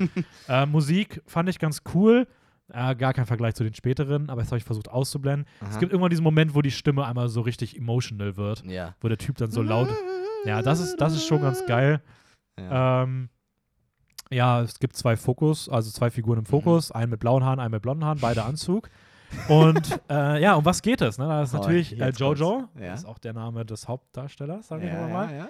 Musik fand ich ganz cool. Gar kein Vergleich zu den späteren, aber das habe ich versucht auszublenden. Aha. Es gibt irgendwann diesen Moment, wo die Stimme einmal so richtig emotional wird. Ja. Wo der Typ dann so laut. Ja, das ist schon ganz geil. Ja. Es gibt zwei Figuren im Fokus. Einen mit blauen Haaren, einen mit blonden Haaren, beide Anzug. Und um was geht es? Ne? Da ist natürlich Jojo. Ja. Das ist auch der Name des Hauptdarstellers, sage ich mal. Ja.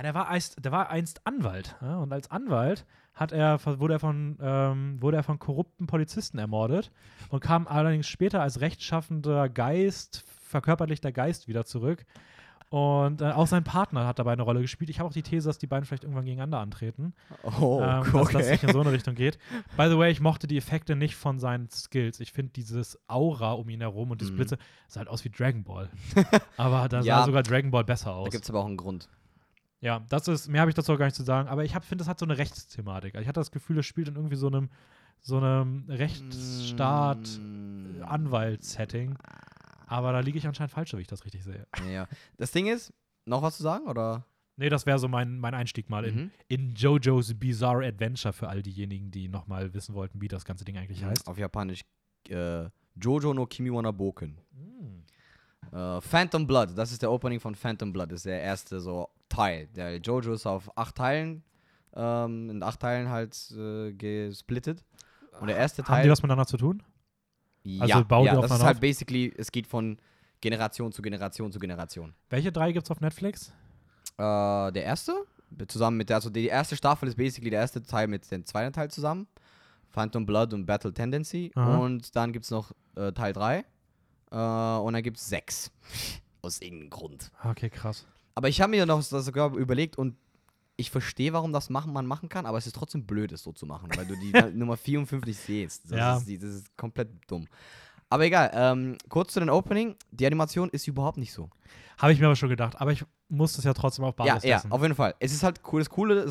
Der war einst Anwalt. Ja? Und als Anwalt wurde er von korrupten Polizisten ermordet und kam allerdings später als rechtschaffender Geist, verkörperlichter Geist wieder zurück. Und auch sein Partner hat dabei eine Rolle gespielt. Ich habe auch die These, dass die beiden vielleicht irgendwann gegeneinander antreten. Oh, okay. Dass es in so eine Richtung geht. By the way, ich mochte die Effekte nicht von seinen Skills. Ich finde dieses Aura um ihn herum und diese Blitze, sah halt aus wie Dragon Ball. Aber da sah sogar Dragon Ball besser aus. Da gibt es aber auch einen Grund. Ja, mehr habe ich dazu auch gar nicht zu sagen. Aber ich finde, das hat so eine Rechtsthematik. Also ich hatte das Gefühl, das spielt in irgendwie so einem Rechtsstaat-Anwalt-Setting. Aber da liege ich anscheinend falsch, wenn ich das richtig sehe. Ja. Das Ding ist, noch was zu sagen, oder? Nee, das wäre so mein Einstieg mal in JoJo's Bizarre Adventure für all diejenigen, die noch mal wissen wollten, wie das ganze Ding eigentlich heißt. Auf Japanisch Jojo no Kimi wa Naboken. Phantom Blood, das ist der Opening von Phantom Blood, das ist der erste so Teil. Der Jojo ist auf 8 Teilen, in 8 Teilen halt gesplittet. Und der erste Teil. Haben die was miteinander zu tun? Also das ist halt basically, es geht von Generation zu Generation zu Generation. Welche 3 gibt's auf Netflix? Der erste, die erste Staffel ist basically der erste Teil mit dem zweiten Teil zusammen. Phantom Blood und Battle Tendency. Aha. Und dann gibt's noch Teil 3 und dann gibt's 6. Aus irgendeinem Grund. Okay, krass. Aber ich habe mir noch das sogar überlegt und ich verstehe, warum das man machen kann, aber es ist trotzdem blöd, es so zu machen, weil du die Nummer 4 und 5 nicht siehst. Das ist komplett dumm. Aber egal, kurz zu den Opening. Die Animation ist überhaupt nicht so. Habe ich mir aber schon gedacht, aber ich muss das ja trotzdem auf Basis lassen. Ja, auf jeden Fall. Es ist halt cool, die coole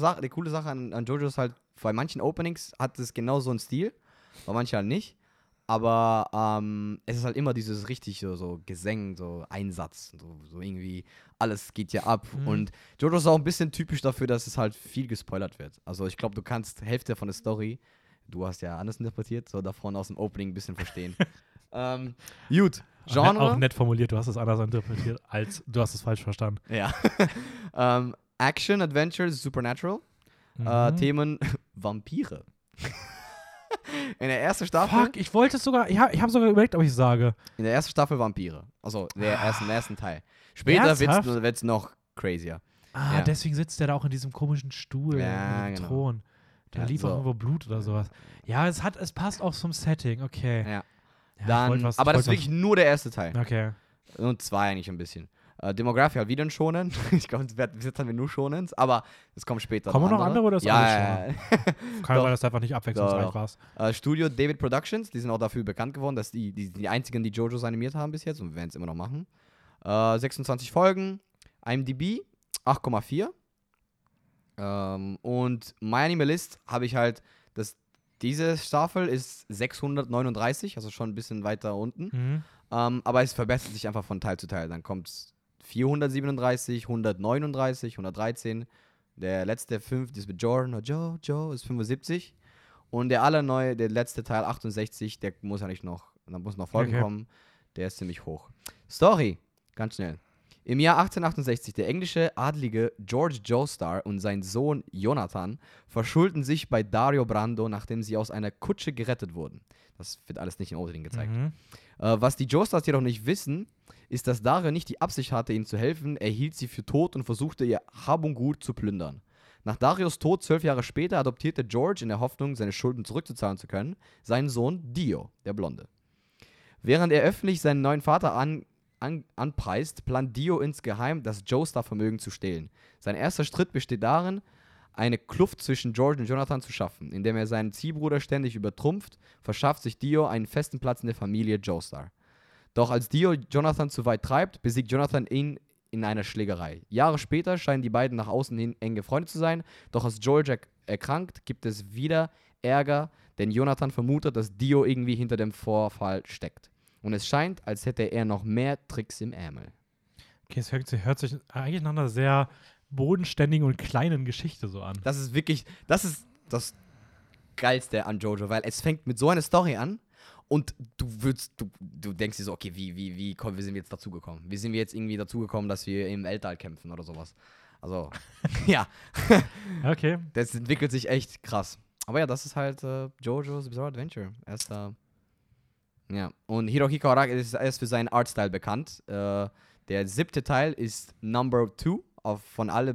Sache an JoJo ist halt, bei manchen Openings hat es genau so einen Stil, bei manchen halt nicht. Aber es ist halt immer dieses richtig so Gesang, so Einsatz, so irgendwie alles geht ja ab. Und JoJo ist auch ein bisschen typisch dafür, dass es halt viel gespoilert wird. Also ich glaube, du kannst Hälfte von der Story, du hast ja anders interpretiert, so davon aus dem Opening ein bisschen verstehen. Gut, Genre. Auch nett formuliert, du hast es anders interpretiert, als du hast es falsch verstanden. Ja. Action, Adventure, Supernatural. Themen Vampire. In der ersten Staffel. Fuck, ich wollte es sogar. Ich habe sogar überlegt, ob ich es sage. In der ersten Staffel Vampire. Also ersten Teil. Später wird es noch crazier. Deswegen sitzt der da auch in diesem komischen Stuhl, in diesem Thron. Da lief auch irgendwo Blut oder sowas. Ja, es passt auch zum Setting, okay. Ja. Aber das ist wirklich nur der erste Teil. Okay. Und 2 eigentlich ein bisschen. Demografie halt wieder ein Shonen. Ich glaube, bis jetzt haben wir nur Shonens, aber es kommt später. Kommen noch andere oder ist alles Shonen? Kann sein, dass du einfach nicht abwechslungsreich warst. Studio David Productions, die sind auch dafür bekannt geworden, dass die einzigen, die JoJo's animiert haben bis jetzt und werden es immer noch machen. 26 Folgen, IMDb 8,4. Und MyAnimeList habe ich halt, diese Staffel ist 639, also schon ein bisschen weiter unten. Aber es verbessert sich einfach von Teil zu Teil. Dann kommt es 437, 139, 113. Der letzte 5 ist mit Jojo ist 75. Und der der letzte Teil 68, der muss ja nicht noch, da muss noch Folgen kommen. Der ist ziemlich hoch. Story, ganz schnell. Im Jahr 1868, der englische Adlige George Joestar und sein Sohn Jonathan verschulden sich bei Dio Brando, nachdem sie aus einer Kutsche gerettet wurden. Das wird alles nicht im Opening gezeigt. Was die Joestars jedoch nicht wissen, ist, dass Dario nicht die Absicht hatte, ihnen zu helfen. Er hielt sie für tot und versuchte, ihr Hab und Gut zu plündern. Nach Darios Tod 12 Jahre später adoptierte George in der Hoffnung, seine Schulden zurückzuzahlen zu können, seinen Sohn Dio, der Blonde. Während er öffentlich seinen neuen Vater anpreist, plant Dio insgeheim, das Joestar-Vermögen zu stehlen. Sein erster Schritt besteht darin, eine Kluft zwischen George und Jonathan zu schaffen, indem er seinen Ziehbruder ständig übertrumpft, verschafft sich Dio einen festen Platz in der Familie Joestar. Doch als Dio Jonathan zu weit treibt, besiegt Jonathan ihn in einer Schlägerei. Jahre später scheinen die beiden nach außen hin eng befreundet zu sein, doch als George erkrankt, gibt es wieder Ärger, denn Jonathan vermutet, dass Dio irgendwie hinter dem Vorfall steckt. Und es scheint, als hätte er noch mehr Tricks im Ärmel. Okay, es hört sich eigentlich nach einer sehr bodenständigen und kleinen Geschichte so an. Das ist wirklich, das ist das Geilste an JoJo, weil es fängt mit so einer Story an und du denkst dir so, okay, wie sind wir jetzt dazugekommen? Wie sind wir jetzt irgendwie dazugekommen, dass wir im Weltall kämpfen oder sowas? Also, ja. Okay. Das entwickelt sich echt krass. Aber ja, das ist halt JoJo's Bizarre Adventure. Ja, und Hirohiko Araki ist erst für seinen Artstyle bekannt. Der 7. Teil ist Number 2 von alle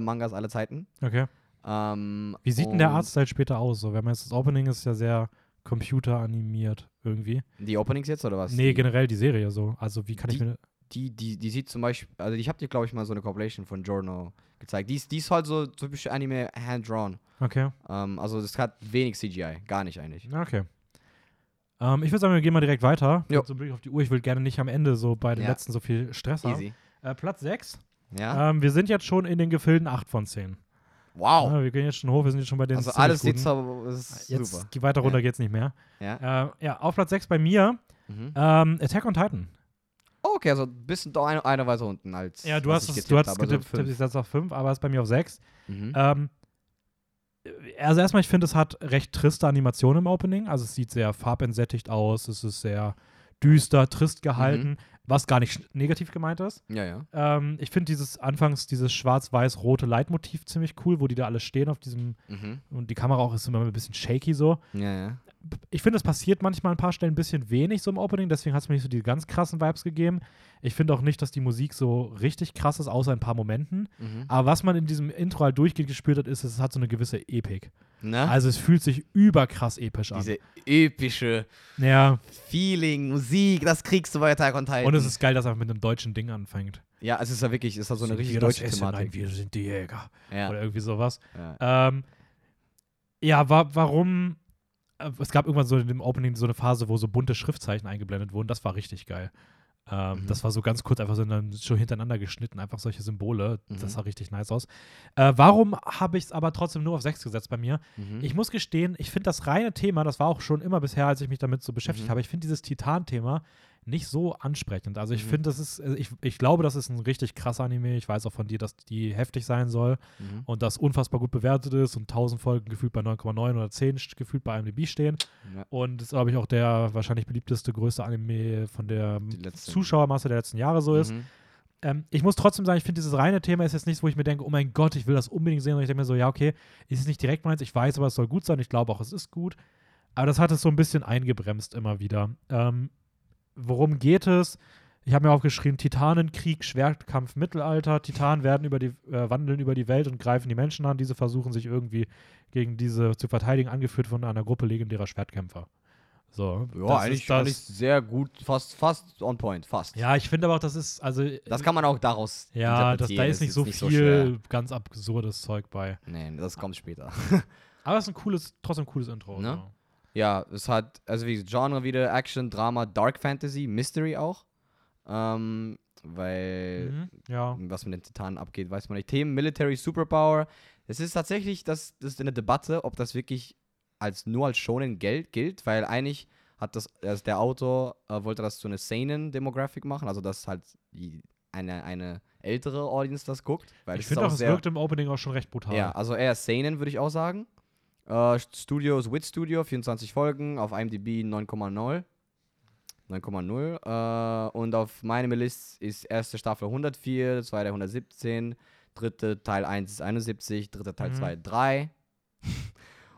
Mangas aller Zeiten. Okay. Wie sieht denn der Artstyle später aus? So, wenn man jetzt das Opening ist ja sehr computeranimiert irgendwie. Die Openings jetzt oder was? Nee, generell die Serie so. Also wie kann ich mir... Die sieht zum Beispiel, also ich habe dir, glaube ich, mal so eine Compilation von Giorno gezeigt. Die ist halt so typisch Anime hand-drawn. Okay. Also das hat wenig CGI, gar nicht eigentlich. Okay. Ich würde sagen, wir gehen mal direkt weiter. Jo. Mit so einem Blick auf die Uhr. Ich will gerne nicht am Ende so bei den letzten so viel Stress haben. Platz 6. Ja. Wir sind jetzt schon in den Gefilden 8 von 10. Wow. Ja, wir gehen jetzt schon hoch, wir sind jetzt schon bei den. Also alles sieht so jetzt super. Weiter runter geht's nicht mehr. Ja. Auf Platz 6 bei mir Attack on Titan. Oh, okay, also ein bisschen einer weiter unten als. Ja, du hast getippt, ich setze auf 5, aber es ist bei mir auf 6. Mhm. Also erstmal, ich finde, es hat recht triste Animationen im Opening. Also es sieht sehr farbentsättigt aus, es ist sehr düster, trist gehalten, was gar nicht negativ gemeint ist. Ja, ja. Ich finde dieses schwarz-weiß-rote Leitmotiv ziemlich cool, wo die da alle stehen auf diesem und die Kamera auch ist immer ein bisschen shaky so. Ja, ja. Ich finde, es passiert manchmal an ein paar Stellen ein bisschen wenig so im Opening, deswegen hat es mir nicht so die ganz krassen Vibes gegeben. Ich finde auch nicht, dass die Musik so richtig krass ist, außer in ein paar Momenten. Mhm. Aber was man in diesem Intro halt durchgehend gespürt hat, ist, es hat so eine gewisse Epik. Na? Also es fühlt sich überkrass episch an. Diese epische Feeling, Musik, das kriegst du bei Attack on Titan. Und es ist geil, dass er mit einem deutschen Ding anfängt. Ja, es ist ja wirklich, es hat so eine richtig deutsche Thematik. Nein, wir sind die Jäger. Ja. Oder irgendwie sowas. Ja, warum... Es gab irgendwann so in dem Opening so eine Phase, wo so bunte Schriftzeichen eingeblendet wurden. Das war richtig geil. Das war so ganz kurz einfach so schon hintereinander geschnitten. Einfach solche Symbole. Das sah richtig nice aus. Warum habe ich es aber trotzdem nur auf 6 gesetzt bei mir? Ich muss gestehen, ich finde das reine Thema, das war auch schon immer bisher, als ich mich damit so beschäftigt habe, ich finde dieses Titan-Thema nicht so ansprechend. Also ich finde, das ist, ich glaube, das ist ein richtig krasser Anime. Ich weiß auch von dir, dass die heftig sein soll und das unfassbar gut bewertet ist und 1000 Folgen gefühlt bei 9,9 oder 10 gefühlt bei IMDb stehen. Ja. Und das ist, glaube ich, auch der wahrscheinlich beliebteste, größte Anime von der Zuschauermasse der letzten Jahre so ist. Ich muss trotzdem sagen, ich finde, dieses reine Thema ist jetzt nichts, wo ich mir denke, oh mein Gott, ich will das unbedingt sehen. Und ich denke mir so, ja, okay, ist es nicht direkt meins, ich weiß, aber es soll gut sein. Ich glaube auch, es ist gut. Aber das hat es so ein bisschen eingebremst immer wieder. Worum geht es? Ich habe mir aufgeschrieben, Titanenkrieg, Schwertkampf, Mittelalter. Titanen werden wandeln über die Welt und greifen die Menschen an. Diese versuchen sich irgendwie gegen diese zu verteidigen, angeführt von einer Gruppe legendärer Schwertkämpfer. So, ja, eigentlich fand ich sehr gut, fast on point, fast. Ja, ich finde aber auch, das ist, also... Das kann man auch daraus interpretieren. Ja, da ist nicht so viel ganz absurdes Zeug bei. Nee, das kommt später. Aber es ist trotzdem ein cooles Intro. Ne? So. Ja, es hat, also wie Genre wieder, Action, Drama, Dark Fantasy, Mystery auch. Was mit den Titanen abgeht, weiß man nicht. Themen, Military, Superpower. Es ist tatsächlich, das ist eine Debatte, ob das wirklich nur als Shonen gilt, weil eigentlich hat der Autor wollte das zu einer Seinen-Demografik machen, also dass halt eine ältere Audience das guckt. Weil ich finde auch, es wirkt im Opening auch schon recht brutal. Ja, also eher Seinen, würde ich auch sagen. Studios, Wit Studio, 24 Folgen, auf IMDb 9,0 und auf MyAnimeList ist erste Staffel 104, zweite 117, dritte Teil 1 ist 71, dritter Teil 2 3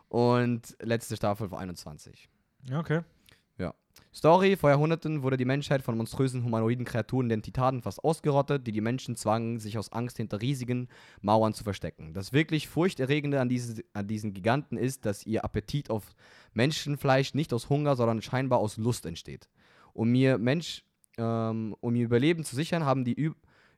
und letzte Staffel war 21. Ja, okay. Ja. Story: Vor Jahrhunderten wurde die Menschheit von monströsen humanoiden Kreaturen, den Titanen, fast ausgerottet, die die Menschen zwangen, sich aus Angst hinter riesigen Mauern zu verstecken. Das wirklich Furchterregende an diesen Giganten ist, dass ihr Appetit auf Menschenfleisch nicht aus Hunger, sondern scheinbar aus Lust entsteht. Um ihr Überleben zu sichern, haben die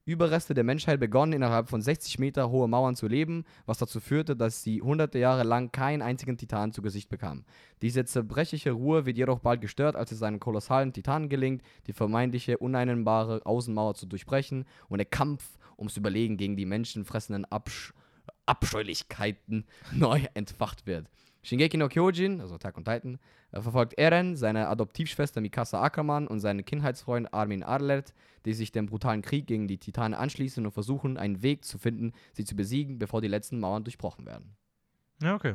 Überreste der Menschheit begonnen, innerhalb von 60 Meter hohe Mauern zu leben, was dazu führte, dass sie hunderte Jahre lang keinen einzigen Titan zu Gesicht bekamen. Diese zerbrechliche Ruhe wird jedoch bald gestört, als es einem kolossalen Titanen gelingt, die vermeintliche uneinnehmbare Außenmauer zu durchbrechen, und der Kampf ums Überleben gegen die menschenfressenden Abscheulichkeiten neu entfacht wird. Shingeki no Kyojin, also Attack on Titan, verfolgt Eren, seine Adoptivschwester Mikasa Ackermann und seinen Kindheitsfreund Armin Arlert, die sich dem brutalen Krieg gegen die Titanen anschließen und versuchen, einen Weg zu finden, sie zu besiegen, bevor die letzten Mauern durchbrochen werden. Ja, okay.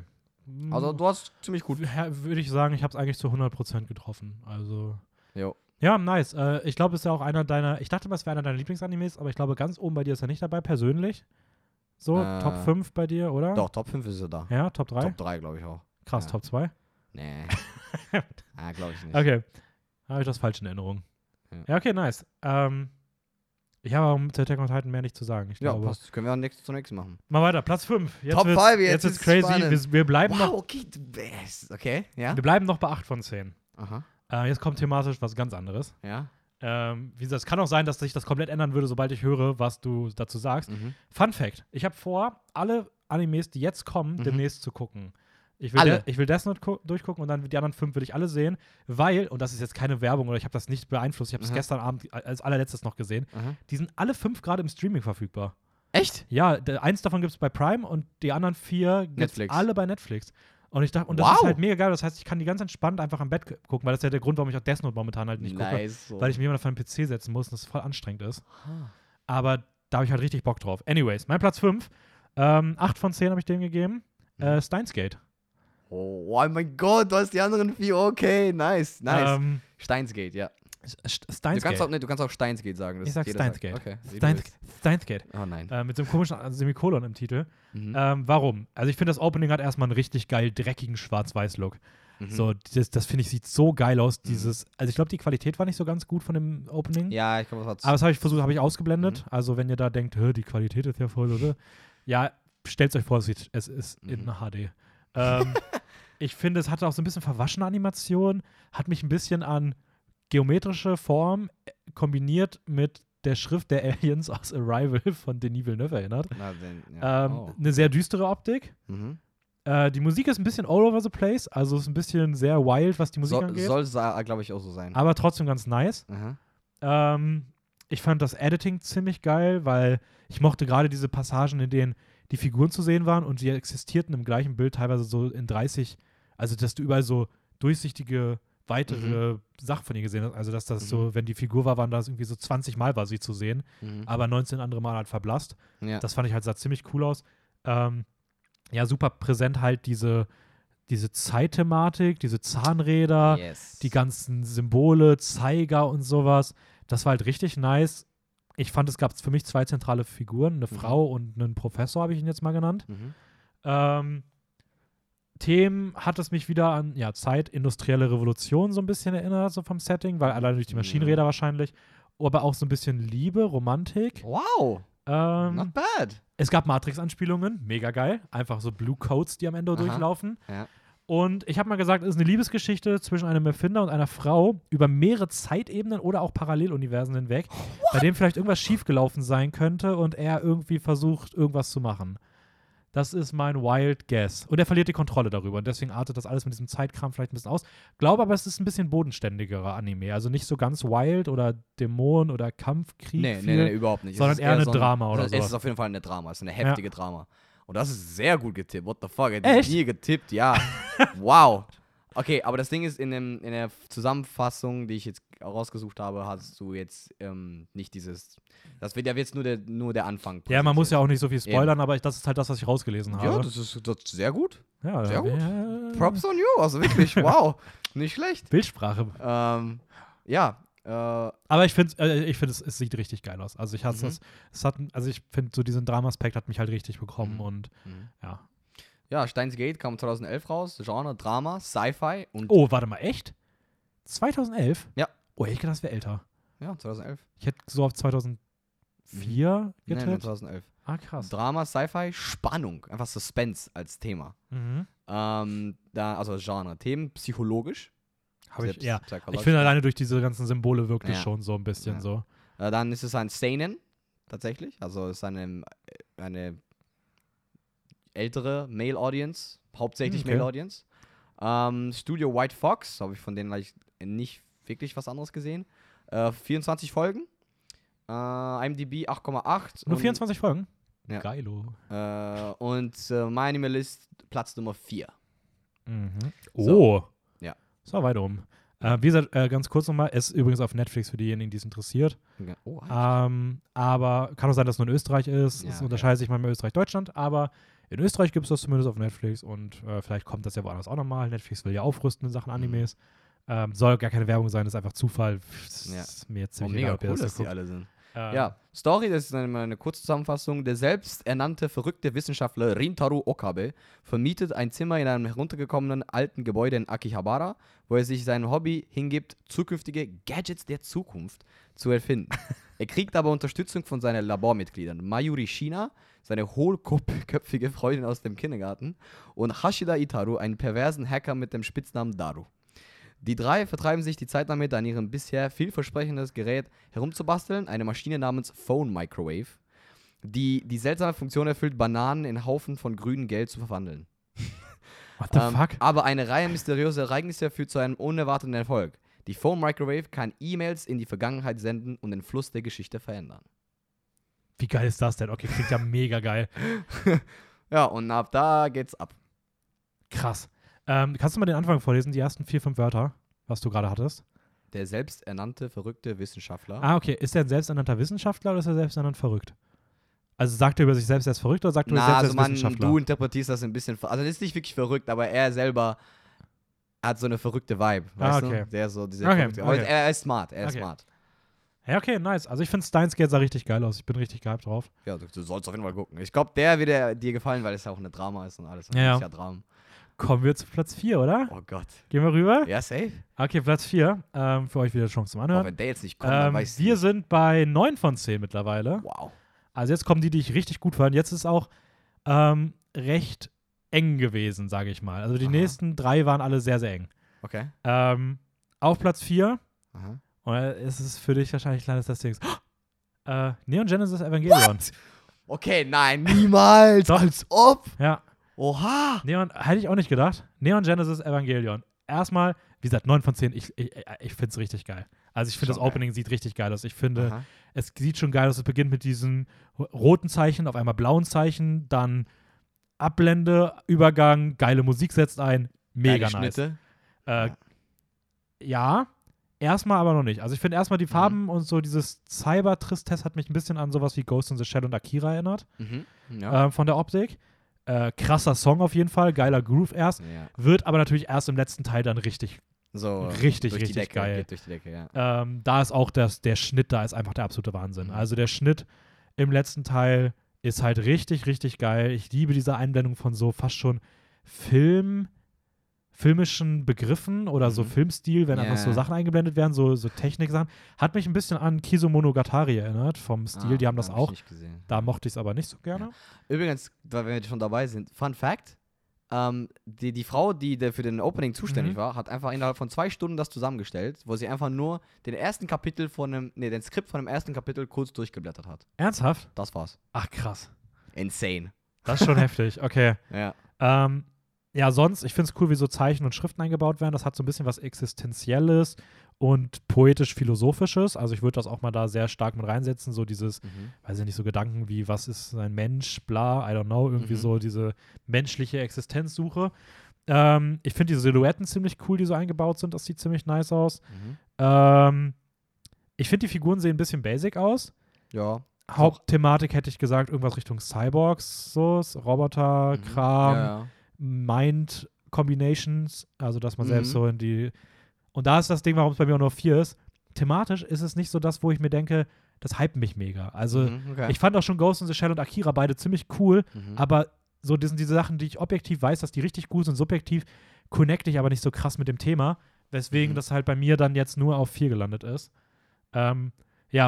Also du hast ziemlich gut. Würde ich sagen, ich habe es eigentlich zu 100% getroffen. Also jo. Ja, nice. Ich glaube, es ist ja auch einer deiner, ich dachte mal, es wäre einer deiner Lieblingsanimes, aber ich glaube, ganz oben bei dir ist er nicht dabei, persönlich. So, Top 5 bei dir, oder? Doch, Top 5 ist er da. Ja, Top 3? Top 3, glaube ich auch. Krass, ja. Top 2? Nee. Ah, glaube ich nicht. Okay, habe ich das falsch in Erinnerung. Ja, okay, nice. Ich habe auch zu Attack on Titan mehr nicht zu sagen. Ich glaube, passt. Können wir zum nächsten machen. Mal weiter, Platz 5. Jetzt Top 5, jetzt ist crazy. Wir bleiben noch... Okay, ja. Wir bleiben noch bei 8 von 10. Aha. Jetzt kommt thematisch was ganz anderes. Ja. Wie gesagt, es kann auch sein, dass sich das komplett ändern würde, sobald ich höre, was du dazu sagst. Mhm. Fun Fact: Ich habe vor, alle Animes, die jetzt kommen, demnächst zu gucken. Ich will Death Note durchgucken und dann die anderen 5 will ich alle sehen, weil, und das ist jetzt keine Werbung oder ich habe das nicht beeinflusst, ich habe es gestern Abend als allerletztes noch gesehen, die sind alle 5 gerade im Streaming verfügbar. Echt? Ja, eins davon gibt es bei Prime und die anderen 4 gibt es alle bei Netflix. Und ich dachte, das ist halt mega geil, das heißt, ich kann die ganz entspannt einfach am Bett gucken, weil das ist ja der Grund, warum ich auch Death Note momentan halt nicht gucke, weil ich mich immer auf einen PC setzen muss und das voll anstrengend ist. Aber da habe ich halt richtig Bock drauf. Anyways, mein Platz 5, 8 von 10 habe ich dem gegeben, Stein's Gate. Oh mein Gott, du hast die anderen 4, okay, nice. Stein's Gate, ja. Du kannst auch Stein's Gate sagen. Ich sag Stein's Gate. Okay. Stein's Gate. Oh nein. Mit so einem komischen Semikolon im Titel. Warum? Also ich finde, das Opening hat erstmal einen richtig geil dreckigen Schwarz-Weiß-Look. So, das finde ich, sieht so geil aus, dieses, also ich glaube, die Qualität war nicht so ganz gut von dem Opening. Ja, ich glaube, das hat's. Aber das habe ich ausgeblendet. Also wenn ihr da denkt, die Qualität ist ja voll, oder? Ja, stellt euch vor, es ist in HD. Ich finde, es hatte auch so ein bisschen verwaschene Animation, hat mich ein bisschen an geometrische Form kombiniert mit der Schrift der Aliens aus Arrival von Denis Villeneuve erinnert. Eine sehr düstere Optik. Die Musik ist ein bisschen all over the place, also ist ein bisschen sehr wild, was die Musik angeht. Soll es, glaube ich, auch so sein. Aber trotzdem ganz nice. Ich fand das Editing ziemlich geil, weil ich mochte gerade diese Passagen, in denen die Figuren zu sehen waren und sie existierten im gleichen Bild teilweise so in 30, also dass du überall so durchsichtige weitere Sachen von ihr gesehen hast. Also, dass das so, wenn die Figur war, waren das irgendwie so 20 Mal war sie zu sehen, aber 19 andere Mal halt verblasst. Ja. Das fand ich halt, sah ziemlich cool aus. Ja, super präsent halt diese Zeitthematik, diese Zahnräder, die ganzen Symbole, Zeiger und sowas. Das war halt richtig nice. Ich fand, es gab für mich 2 zentrale Figuren, eine Frau und einen Professor, habe ich ihn jetzt mal genannt. Themen hat es mich wieder an Zeit, industrielle Revolution so ein bisschen erinnert, so vom Setting, weil allein durch die Maschinenräder wahrscheinlich, aber auch so ein bisschen Liebe, Romantik. Wow, not bad. Es gab Matrix-Anspielungen, mega geil, einfach so Blue Codes, die am Ende durchlaufen. Ja. Und ich habe mal gesagt, es ist eine Liebesgeschichte zwischen einem Erfinder und einer Frau über mehrere Zeitebenen oder auch Paralleluniversen hinweg, bei dem vielleicht irgendwas schiefgelaufen sein könnte und er irgendwie versucht, irgendwas zu machen. Das ist mein Wild Guess. Und er verliert die Kontrolle darüber. Und deswegen artet das alles mit diesem Zeitkram vielleicht ein bisschen aus. Glaube aber, es ist ein bisschen bodenständigerer Anime. Also nicht so ganz wild oder Dämon oder Kampfkrieg. Nee, überhaupt nicht. Sondern eher eine Drama oder so. Es ist auf jeden Fall eine Drama. Es ist eine heftige Drama. Und das ist sehr gut getippt. What the fuck? Er hat hier getippt, ja. Wow. Okay, aber das Ding ist, in der Zusammenfassung, die ich jetzt rausgesucht habe, hast du jetzt nicht dieses. Das wird ja jetzt nur der Anfang. Ja, man muss ja auch nicht so viel spoilern, aber das ist halt das, was ich rausgelesen habe. Ja, das ist sehr gut. Ja, sehr gut. Props on you, also wirklich, wow. Nicht schlecht. Bildsprache. Aber ich finde, es sieht richtig geil aus. Also ich hasse es. Also ich finde, so diesen Dramaspekt hat mich halt richtig bekommen und ja. Ja, Steins Gate kam 2011 raus, Genre, Drama, Sci-Fi und... Oh, warte mal, echt? 2011? Ja. Oh, ich hätte gedacht, das wäre älter. Ja, 2011. Ich hätte so auf 2004 getippt. Nein, 2011. Ah, krass. Drama, Sci-Fi, Spannung, einfach Suspense als Thema. Also Genre, Themen, psychologisch. Ich finde alleine durch diese ganzen Symbole wirklich schon so ein bisschen so. Dann ist es ein Seinen, tatsächlich. Also ist eine ältere Male-Audience, hauptsächlich okay. Male-Audience. Studio White Fox, habe ich von denen eigentlich nicht wirklich was anderes gesehen. 24 Folgen. IMDb 8,8. Nur 24 Folgen? Ja. Geilo. Und MyAnimeList Platz Nummer 4. Mhm. So. Oh. Ja. Das war weit oben. Wie gesagt, ganz kurz nochmal, ist übrigens auf Netflix für diejenigen, die es interessiert. Ja. Oh, aber kann auch sein, dass es nur in Österreich ist. Es unterscheidet sich manchmal Österreich-Deutschland, aber in Österreich gibt es das zumindest auf Netflix und vielleicht kommt das ja woanders auch nochmal. Netflix will ja aufrüsten in Sachen Animes. Soll gar keine Werbung sein, das ist einfach Zufall. Ist mir ziemlich egal, ob ihr das guckt. Mega cool, dass die alle sind. Story, das ist eine Kurzzusammenfassung. Der selbsternannte verrückte Wissenschaftler Rintaru Okabe vermietet ein Zimmer in einem heruntergekommenen alten Gebäude in Akihabara, wo er sich seinem Hobby hingibt, zukünftige Gadgets der Zukunft zu erfinden. Er kriegt aber Unterstützung von seinen Labormitgliedern Mayuri Shina, seine hohlköpfige Freundin aus dem Kindergarten, und Hashida Itaru, einen perversen Hacker mit dem Spitznamen Daru. Die drei vertreiben sich die Zeit damit, an ihrem bisher vielversprechendes Gerät herumzubasteln, eine Maschine namens Phone Microwave, die die seltsame Funktion erfüllt, Bananen in Haufen von grünem Geld zu verwandeln. What the fuck? Aber eine Reihe mysteriöser Ereignisse führt zu einem unerwarteten Erfolg. Die Phone Microwave kann E-Mails in die Vergangenheit senden und den Fluss der Geschichte verändern. Wie geil ist das denn? Okay, klingt ja mega geil. Ja, und ab da geht's ab. Krass. Kannst du mal den Anfang vorlesen, die ersten 4-5 Wörter, was du gerade hattest? Der selbsternannte, verrückte Wissenschaftler. Ah, okay. Ist der ein selbsternannter Wissenschaftler oder ist er selbsternannt verrückt? Also sagt er über sich selbst als verrückt oder sagt er über sich selbst als Wissenschaftler? Du interpretierst das ein bisschen, also das ist nicht wirklich verrückt, aber er selber hat so eine verrückte Vibe, weißt okay. du? Der so diese verrückte. Aber er ist smart, er ist smart. Ja, okay, nice. Also ich finde Stein's Gate sah richtig geil aus. Ich bin richtig gehypt drauf. Ja, du sollst auf jeden Fall gucken. Ich glaube, der wird dir gefallen, weil es ja auch eine Drama ist und alles. Ja, ja. Drama. Kommen wir zu Platz 4, oder? Oh Gott. Gehen wir rüber? Ja, safe. Okay, Platz 4. Für euch wieder eine Chance zum Anhören. Oh, wenn der jetzt nicht kommt, dann weiß ich. Wir sind bei 9 von 10 mittlerweile. Wow. Also jetzt kommen die ich richtig gut fand. Jetzt ist es auch recht eng gewesen, sage ich mal. Also die nächsten 3 waren alle sehr, sehr eng. Okay. Auf Platz 4. Aha. Und es ist für dich wahrscheinlich klar, dass das Ding ist. Neon Genesis Evangelion. What? Okay, nein, niemals. Als ob. Ja. Oha! Hätte ich auch nicht gedacht. Neon Genesis Evangelion. Erstmal, wie gesagt, 9 von 10. Ich finde es richtig geil. Also ich finde, das Opening sieht richtig geil aus. Ich finde, es sieht schon geil aus. Es beginnt mit diesen roten Zeichen, auf einmal blauen Zeichen, dann Ablende, Übergang, geile Musik setzt ein. Mega geile nice. Schnitte. Ja, erstmal aber noch nicht. Also ich finde erstmal die Farben und so dieses Cyber-Tristesse hat mich ein bisschen an sowas wie Ghost in the Shell und Akira erinnert. Mhm. Ja. Von der Optik. Krasser Song auf jeden Fall, geiler Groove erst, wird aber natürlich erst im letzten Teil dann richtig geil. Durch die Decke, ja. Da ist auch der Schnitt, da ist einfach der absolute Wahnsinn. Mhm. Also der Schnitt im letzten Teil ist halt richtig, richtig geil. Ich liebe diese Einblendung von so fast schon filmischen Begriffen oder so Filmstil, wenn einfach so Sachen eingeblendet werden, so Technik-Sachen. Hat mich ein bisschen an Kisomonogatari erinnert, vom Stil. Die haben das auch. Da mochte ich es aber nicht so gerne. Ja. Übrigens, wenn wir schon dabei sind, Fun Fact, die Frau, die für den Opening zuständig war, hat einfach innerhalb von 2 Stunden das zusammengestellt, wo sie einfach nur den Skript von dem ersten Kapitel kurz durchgeblättert hat. Ernsthaft? Das war's. Ach, krass. Insane. Das ist schon heftig, okay. Ja. Ja, sonst, ich finde es cool, wie so Zeichen und Schriften eingebaut werden. Das hat so ein bisschen was Existenzielles und poetisch-philosophisches. Also ich würde das auch mal da sehr stark mit reinsetzen. So dieses, weiß ich nicht, so Gedanken wie, was ist ein Mensch, bla, I don't know. Irgendwie so diese menschliche Existenzsuche. Ich finde diese Silhouetten ziemlich cool, die so eingebaut sind. Das sieht ziemlich nice aus. Ich finde, die Figuren sehen ein bisschen basic aus. Ja. Hauptthematik hätte ich gesagt, irgendwas Richtung Cyborgs, so Roboter, Kram. Ja. Mind-Combinations, also dass man selbst so in die... Und da ist das Ding, warum es bei mir auch nur 4 ist. Thematisch ist es nicht so das, wo ich mir denke, das hype mich mega. Also ich fand auch schon Ghost in the Shell und Akira beide ziemlich cool, aber so diese Sachen, die ich objektiv weiß, dass die richtig gut sind, subjektiv connecte ich aber nicht so krass mit dem Thema, weswegen das halt bei mir dann jetzt nur auf 4 gelandet ist. Ja,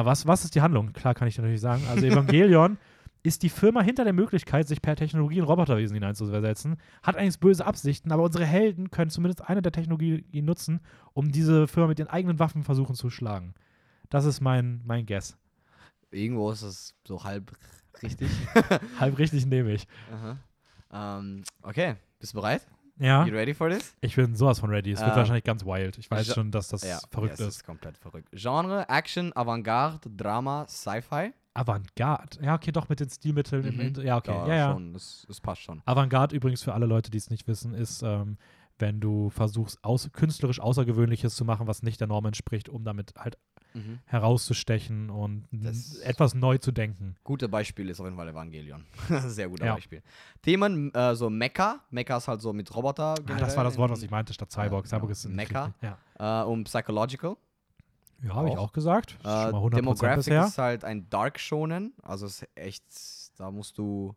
was ist die Handlung? Klar, kann ich natürlich sagen. Also Evangelion ist die Firma hinter der Möglichkeit, sich per Technologie in Roboterwesen hineinzuversetzen, hat eigentlich böse Absichten, aber unsere Helden können zumindest eine der Technologien nutzen, um diese Firma mit ihren eigenen Waffen versuchen zu schlagen. Das ist mein Guess. Irgendwo ist das so halb richtig. Halb richtig nehme ich. Aha. Okay, bist du bereit? Ja. You ready for this? Ich bin sowas von ready. Es wird wahrscheinlich ganz wild. Ich weiß schon, dass das verrückt ist. Es ist komplett verrückt. Genre, Action, Avantgarde, Drama, Sci-Fi. Avantgarde? Ja, okay, doch, mit den Stilmitteln. Ja, okay. Ja. Schon. Es passt schon. Avantgarde übrigens für alle Leute, die es nicht wissen, ist, wenn du versuchst, künstlerisch Außergewöhnliches zu machen, was nicht der Norm entspricht, um damit halt herauszustechen und etwas neu zu denken. Gutes Beispiel ist auf jeden Fall Evangelion. Sehr guter Beispiel. Themen, so Mecha. Mecha ist halt so mit Roboter. Das war das Wort, was ich meinte, statt Cyborg. Cyborg ist Mecha. Und Psychological. Ja, habe ich auch gesagt. Schon mal 100% Demographic bisher. Ist halt ein Dark Shonen. Also ist echt, da musst du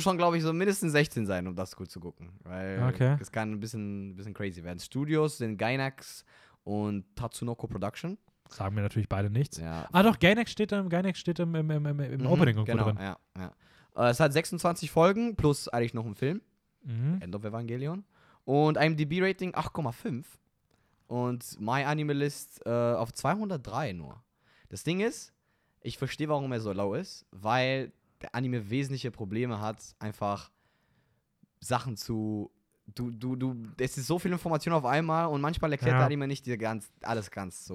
schon, glaube ich, so mindestens 16 sein, um das gut zu gucken. Weil das kann ein bisschen crazy werden. Studios sind Gainax und Tatsunoko Production. Sagen mir natürlich beide nichts. Ja. Ah doch, Gainax steht im Opening irgendwo drin. Ja. Es hat 26 Folgen, plus eigentlich noch einen Film. End of Evangelion. Und einem IMDb-Rating 8,5. Und MyAnimeList auf 203 nur. Das Ding ist, ich verstehe, warum er so low ist, weil der Anime wesentliche Probleme hat, einfach Sachen zu... es ist so viel Information auf einmal und manchmal erklärt der Anime nicht alles ganz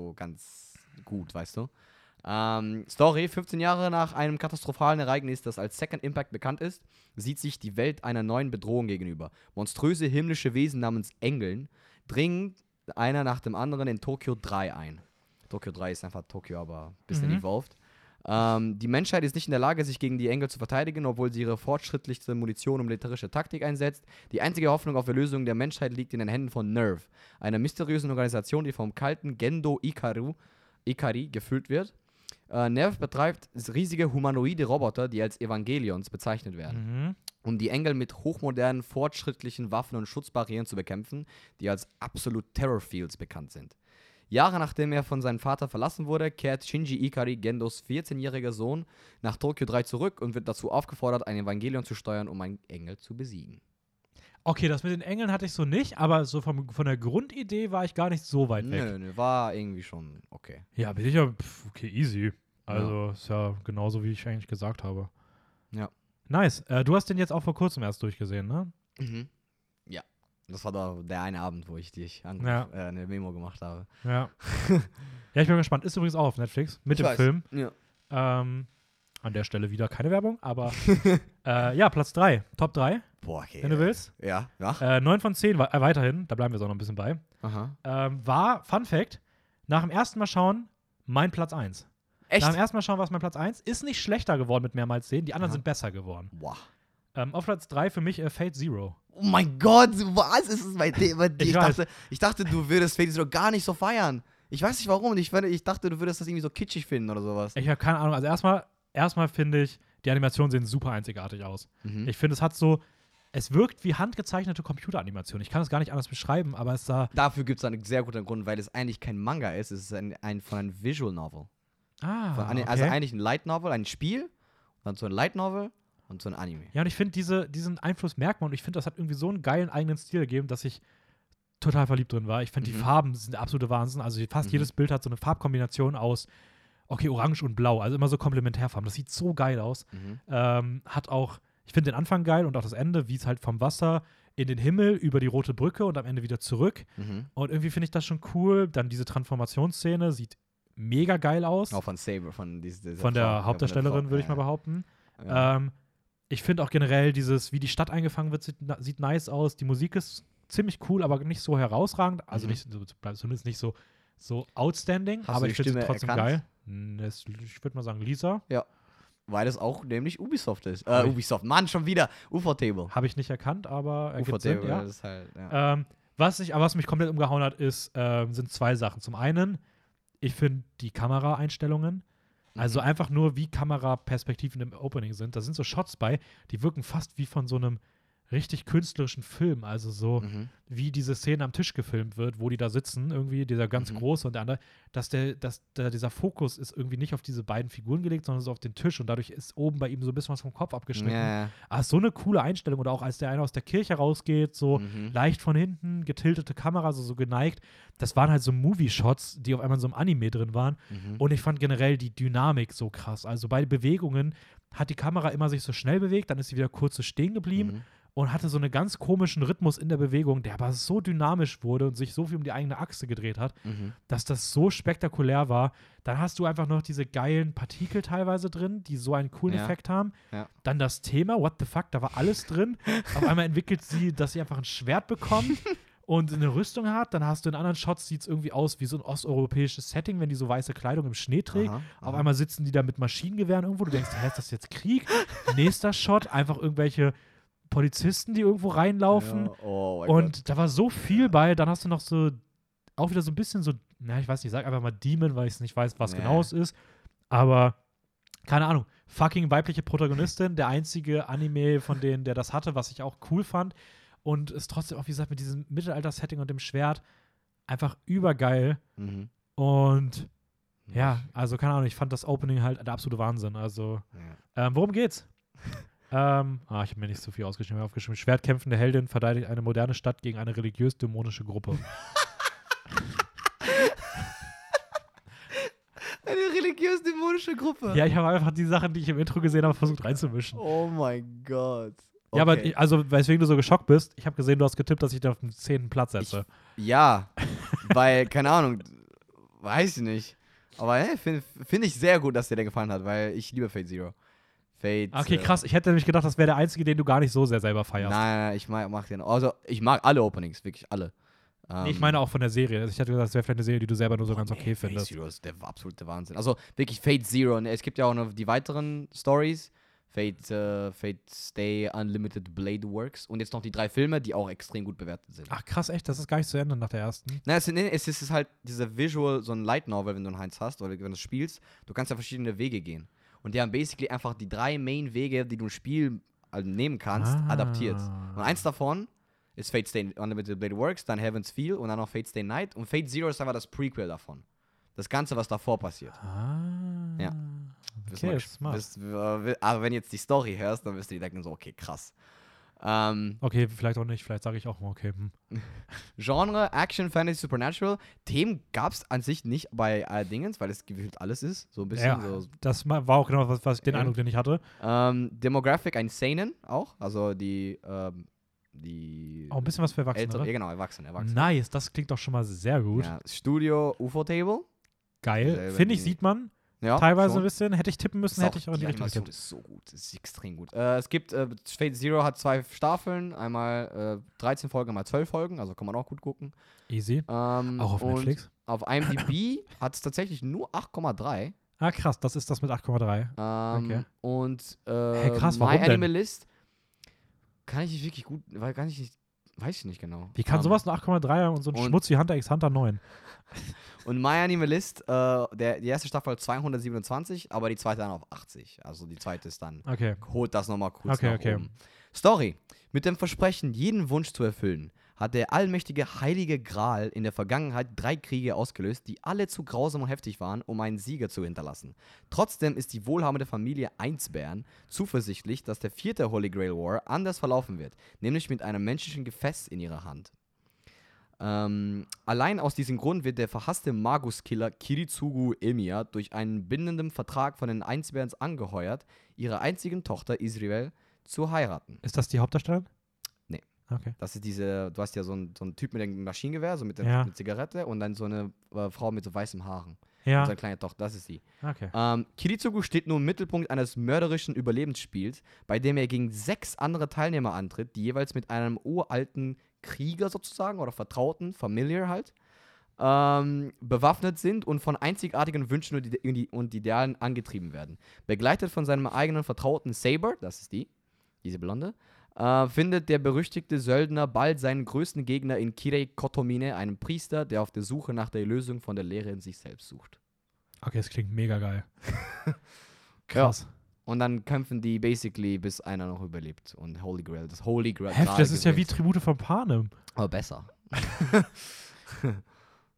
gut, weißt du. Story, 15 Jahre nach einem katastrophalen Ereignis, das als Second Impact bekannt ist, sieht sich die Welt einer neuen Bedrohung gegenüber. Monströse himmlische Wesen namens Engeln dringen einer nach dem anderen in Tokio 3 ein. Tokio 3 ist einfach Tokio, aber ein bisschen evolved. Die Menschheit ist nicht in der Lage, sich gegen die Engel zu verteidigen, obwohl sie ihre fortschrittlichste Munition und militärische Taktik einsetzt. Die einzige Hoffnung auf Erlösung der Menschheit liegt in den Händen von Nerve, einer mysteriösen Organisation, die vom kalten Gendo Ikari geführt wird. Nerve betreibt riesige humanoide Roboter, die als Evangelions bezeichnet werden, um die Engel mit hochmodernen, fortschrittlichen Waffen und Schutzbarrieren zu bekämpfen, die als Absolute Terror Fields bekannt sind. Jahre nachdem er von seinem Vater verlassen wurde, kehrt Shinji Ikari, Gendos 14-jähriger Sohn, nach Tokio 3 zurück und wird dazu aufgefordert, ein Evangelion zu steuern, um einen Engel zu besiegen. Okay, das mit den Engeln hatte ich so nicht, aber so von der Grundidee war ich gar nicht so weit weg. Nö, war irgendwie schon okay. Ja, bin ich okay, easy. Also, ist ja genauso, wie ich eigentlich gesagt habe. Ja. Nice. Du hast den jetzt auch vor kurzem erst durchgesehen, ne? Ja. Das war doch der eine Abend, wo ich dich eine Memo gemacht habe. Ja. Ja, ich bin gespannt. Ist übrigens auch auf Netflix mit Film. Ja. An der Stelle wieder keine Werbung, aber Platz 3, Top 3. Boah, okay. Wenn du willst. Ja. 9 von 10 weiterhin, da bleiben wir so noch ein bisschen bei. Aha. War, Fun Fact, nach dem ersten Mal schauen, mein Platz 1. Echt? Nach dem ersten Mal schauen war es mein Platz 1. Ist nicht schlechter geworden mit mehrmals 10, die anderen sind besser geworden. Boah. Auf Platz 3 für mich Fate Zero. Oh mein Gott, was ist es bei dir? Ich dachte, du würdest Fate Zero gar nicht so feiern. Ich weiß nicht warum. Ich dachte, du würdest das irgendwie so kitschig finden oder sowas. Ich habe keine Ahnung. Also erstmal finde ich, die Animationen sehen super einzigartig aus. Ich finde, es wirkt wie handgezeichnete Computeranimation. Ich kann es gar nicht anders beschreiben, aber es sah... Dafür gibt es einen sehr guten Grund, weil es eigentlich kein Manga ist. Es ist ein Visual Novel. Okay. Also eigentlich ein Light Novel, ein Spiel, dann so ein Light Novel. Und so ein Anime. Ja, und ich finde diesen Einfluss merkt man und ich finde, das hat irgendwie so einen geilen eigenen Stil gegeben, dass ich total verliebt drin war. Ich finde, die Farben sind der absolute Wahnsinn. Also fast jedes Bild hat so eine Farbkombination aus orange und blau. Also immer so Komplementärfarben. Das sieht so geil aus. Hat auch, ich finde den Anfang geil und auch das Ende, wie es halt vom Wasser in den Himmel über die rote Brücke und am Ende wieder zurück. Und irgendwie finde ich das schon cool. Dann diese Transformationsszene sieht mega geil aus. Auch von Saber, von der Hauptdarstellerin, würde ich mal behaupten. Ja. Ich finde auch generell wie die Stadt eingefangen wird, sieht nice aus. Die Musik ist ziemlich cool, aber nicht so herausragend. Also zumindest nicht so outstanding. Hast aber ich finde sie trotzdem erkannt? Geil. Ich würde mal sagen Lisa. Ja, weil es auch nämlich Ubisoft ist. Ubisoft, Mann, schon wieder. Ufotable. Habe ich nicht erkannt, aber Ufotable ist halt, ja. Was mich komplett umgehauen hat, sind zwei Sachen. Zum einen, ich finde die Kameraeinstellungen. Also einfach nur, wie Kameraperspektiven im Opening sind. Da sind so Shots bei, die wirken fast wie von so einem richtig künstlerischen Film, also so wie diese Szene am Tisch gefilmt wird, wo die da sitzen, irgendwie dieser ganz große und der andere, dass dieser Fokus ist irgendwie nicht auf diese beiden Figuren gelegt, sondern so auf den Tisch und dadurch ist oben bei ihm so ein bisschen was vom Kopf abgeschnitten. Yeah. Ah, so eine coole Einstellung oder auch als der eine aus der Kirche rausgeht, so leicht von hinten, getiltete Kamera, so geneigt. Das waren halt so Movie-Shots, die auf einmal in so einem Anime drin waren und ich fand generell die Dynamik so krass. Also bei Bewegungen hat die Kamera immer sich so schnell bewegt, dann ist sie wieder kurz so stehen geblieben und hatte so einen ganz komischen Rhythmus in der Bewegung, der aber so dynamisch wurde und sich so viel um die eigene Achse gedreht hat, dass das so spektakulär war. Dann hast du einfach noch diese geilen Partikel teilweise drin, die so einen coolen Effekt haben. Ja. Dann das Thema, what the fuck, da war alles drin. Auf einmal entwickelt sie, dass sie einfach ein Schwert bekommt und eine Rüstung hat. Dann hast du in anderen Shots, sieht es irgendwie aus wie so ein osteuropäisches Setting, wenn die so weiße Kleidung im Schnee trägt. Auf einmal sitzen die da mit Maschinengewehren irgendwo. Du denkst, hä, ist das jetzt Krieg? Nächster Shot, einfach irgendwelche Polizisten, die irgendwo reinlaufen. Ja. Oh, und Gott, da war so viel bei. Dann hast du noch so, auch wieder so ein bisschen so, na, ich weiß nicht, ich sag einfach mal Demon, weil ich nicht weiß, was genau es ist. Aber, keine Ahnung, fucking weibliche Protagonistin, der einzige Anime von denen, der das hatte, was ich auch cool fand. Und ist trotzdem auch, wie gesagt, mit diesem Mittelalter-Setting und dem Schwert einfach übergeil. Und ja, also, keine Ahnung, ich fand das Opening halt der absolute Wahnsinn. Also, worum geht's? Ich habe mir nicht so viel aufgeschrieben. Schwertkämpfende Heldin verteidigt eine moderne Stadt gegen eine religiös-dämonische Gruppe. Eine religiös-dämonische Gruppe? Ja, ich habe einfach die Sachen, die ich im Intro gesehen habe, versucht reinzumischen. Oh mein Gott. Okay. Ja, aber also weswegen du so geschockt bist, ich habe gesehen, du hast getippt, dass ich den auf den 10. Platz setze. Weil, keine Ahnung, weiß ich nicht. Aber finde ich sehr gut, dass dir der gefallen hat, weil ich liebe Fate Zero. Okay, krass. Ich hätte nämlich gedacht, das wäre der einzige, den du gar nicht so sehr selber feierst. Nein, ich mag den. Also, ich mag alle Openings, wirklich alle. Nee, ich meine auch von der Serie. Also ich hatte gesagt, das wäre vielleicht eine Serie, die du selber nur so ganz okay findest. Fate Zero ist der absolute Wahnsinn. Also, wirklich Fate Zero. Und es gibt ja auch noch die weiteren Stories. Fate Stay, Unlimited Blade Works. Und jetzt noch die 3 Filme, die auch extrem gut bewertet sind. Ach, krass, echt? Das ist gar nicht zu Ende nach der ersten? Nein, es ist halt dieser Visual, so ein Light Novel, wenn du einen Heinz hast oder wenn du es spielst. Du kannst ja verschiedene Wege gehen. Und die haben basically einfach die 3 Main-Wege, die du im Spiel nehmen kannst, adaptiert. Und eins davon ist Fate Stay Unlimited Blade Works, dann Heaven's Feel und dann noch Fate Stay Night. Und Fate Zero ist einfach das Prequel davon. Das Ganze, was davor passiert. Ja. Okay, aber wenn jetzt die Story hörst, dann wirst du dir denken so, okay, krass. Okay, vielleicht auch nicht, vielleicht sage ich auch mal, okay. Genre, Action, Fantasy, Supernatural. Themen gab es an sich nicht bei Dingens, weil es gefühlt alles ist. So ein bisschen. Ja, so. Das war auch genau den Eindruck, den ich hatte. Demographic, ein Seinen auch. Also die auch ein bisschen was für Erwachsene. Ja, genau, Erwachsene. Nice, das klingt doch schon mal sehr gut. Ja, Studio, Ufotable. Geil. Finde ich, sieht man. Ja, teilweise so ein bisschen. Hätte ich tippen müssen, hätte ich auch in die Richtung getippt. Das ist so gut, das ist extrem gut. Es gibt, Fate Zero hat 2 Staffeln, einmal 13 Folgen, einmal 12 Folgen, also kann man auch gut gucken. Easy. Auch auf Netflix. Auf IMDb hat es tatsächlich nur 8,3. Ah, krass, das ist das mit 8,3. Okay. Und MyAnimeList kann ich nicht wirklich gut, weil kann ich nicht. Weiß ich nicht genau. Wie kann sowas nur 8,3 und so ein Schmutz wie Hunter x Hunter 9? Und MyAnimeList, die erste Staffel 227, aber die zweite dann auf 80. Also die zweite ist dann, holt das nochmal kurz nach oben. Story. Mit dem Versprechen, jeden Wunsch zu erfüllen, hat der allmächtige Heilige Gral in der Vergangenheit 3 Kriege ausgelöst, die alle zu grausam und heftig waren, um einen Sieger zu hinterlassen. Trotzdem ist die wohlhabende Familie Einsbären zuversichtlich, dass der 4. Holy Grail War anders verlaufen wird, nämlich mit einem menschlichen Gefäß in ihrer Hand. Allein aus diesem Grund wird der verhasste Magus-Killer Kiritsugu Emiya durch einen bindenden Vertrag von den Einsbärens angeheuert, ihre einzigen Tochter Israel zu heiraten. Ist das die Hauptdarstellerin? Nee. Okay. Das ist du hast ja so einen Typ mit einem Maschinengewehr, so mit Zigarette und dann so eine Frau mit so weißem Haaren. Ja. Und seine kleine Tochter, das ist sie. Okay. Kiritsugu steht nun im Mittelpunkt eines mörderischen Überlebensspiels, bei dem er gegen 6 andere Teilnehmer antritt, die jeweils mit einem uralten Krieger sozusagen oder Vertrauten, Familiar halt, bewaffnet sind und von einzigartigen Wünschen und Idealen angetrieben werden. Begleitet von seinem eigenen Vertrauten Saber, das ist diese Blonde, findet der berüchtigte Söldner bald seinen größten Gegner in Kirei Kotomine, einem Priester, der auf der Suche nach der Lösung von der Leere in sich selbst sucht. Okay, das klingt mega geil. Krass. Ja. Und dann kämpfen die basically, bis einer noch überlebt. Und Holy Grail, das Holy Grail. Heftig, das ist ja wie Tribute von Panem. Aber besser.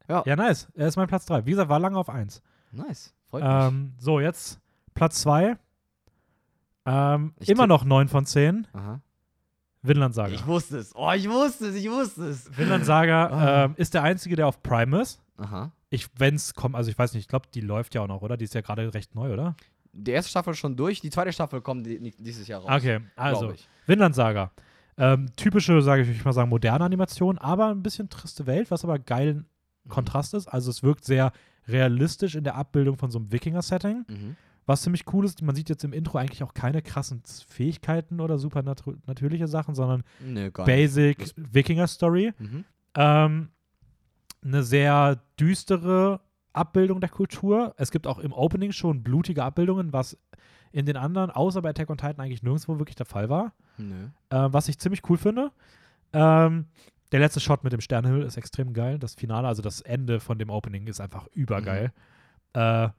Ja. Ja, nice. Er ist mein Platz 3. Wie gesagt, war lange auf 1. Nice, freut mich. So, jetzt Platz 2. Immer noch 9 von 10. Aha. Vinland Saga. Ich wusste es. Oh, ich wusste es. Vinland Saga ist der einzige, der auf Prime ist. Aha. Ich weiß nicht, ich glaube, die läuft ja auch noch, oder? Die ist ja gerade recht neu, oder? Die erste Staffel schon durch, die zweite Staffel kommt dieses Jahr raus. Okay, also, Vinland Saga. Typische, moderne Animation, aber ein bisschen triste Welt, was aber geilen Kontrast ist. Also es wirkt sehr realistisch in der Abbildung von so einem Wikinger-Setting. Mhm. Was ziemlich cool ist, man sieht jetzt im Intro eigentlich auch keine krassen Fähigkeiten oder super natürliche Sachen, sondern Basic Wikinger-Story. Mhm. Eine sehr düstere Abbildung der Kultur. Es gibt auch im Opening schon blutige Abbildungen, was in den anderen, außer bei Attack on Titan, eigentlich nirgendwo wirklich der Fall war. Nee. Was ich ziemlich cool finde. Der letzte Shot mit dem Sternenhimmel ist extrem geil. Das Finale, also das Ende von dem Opening, ist einfach übergeil. Mhm.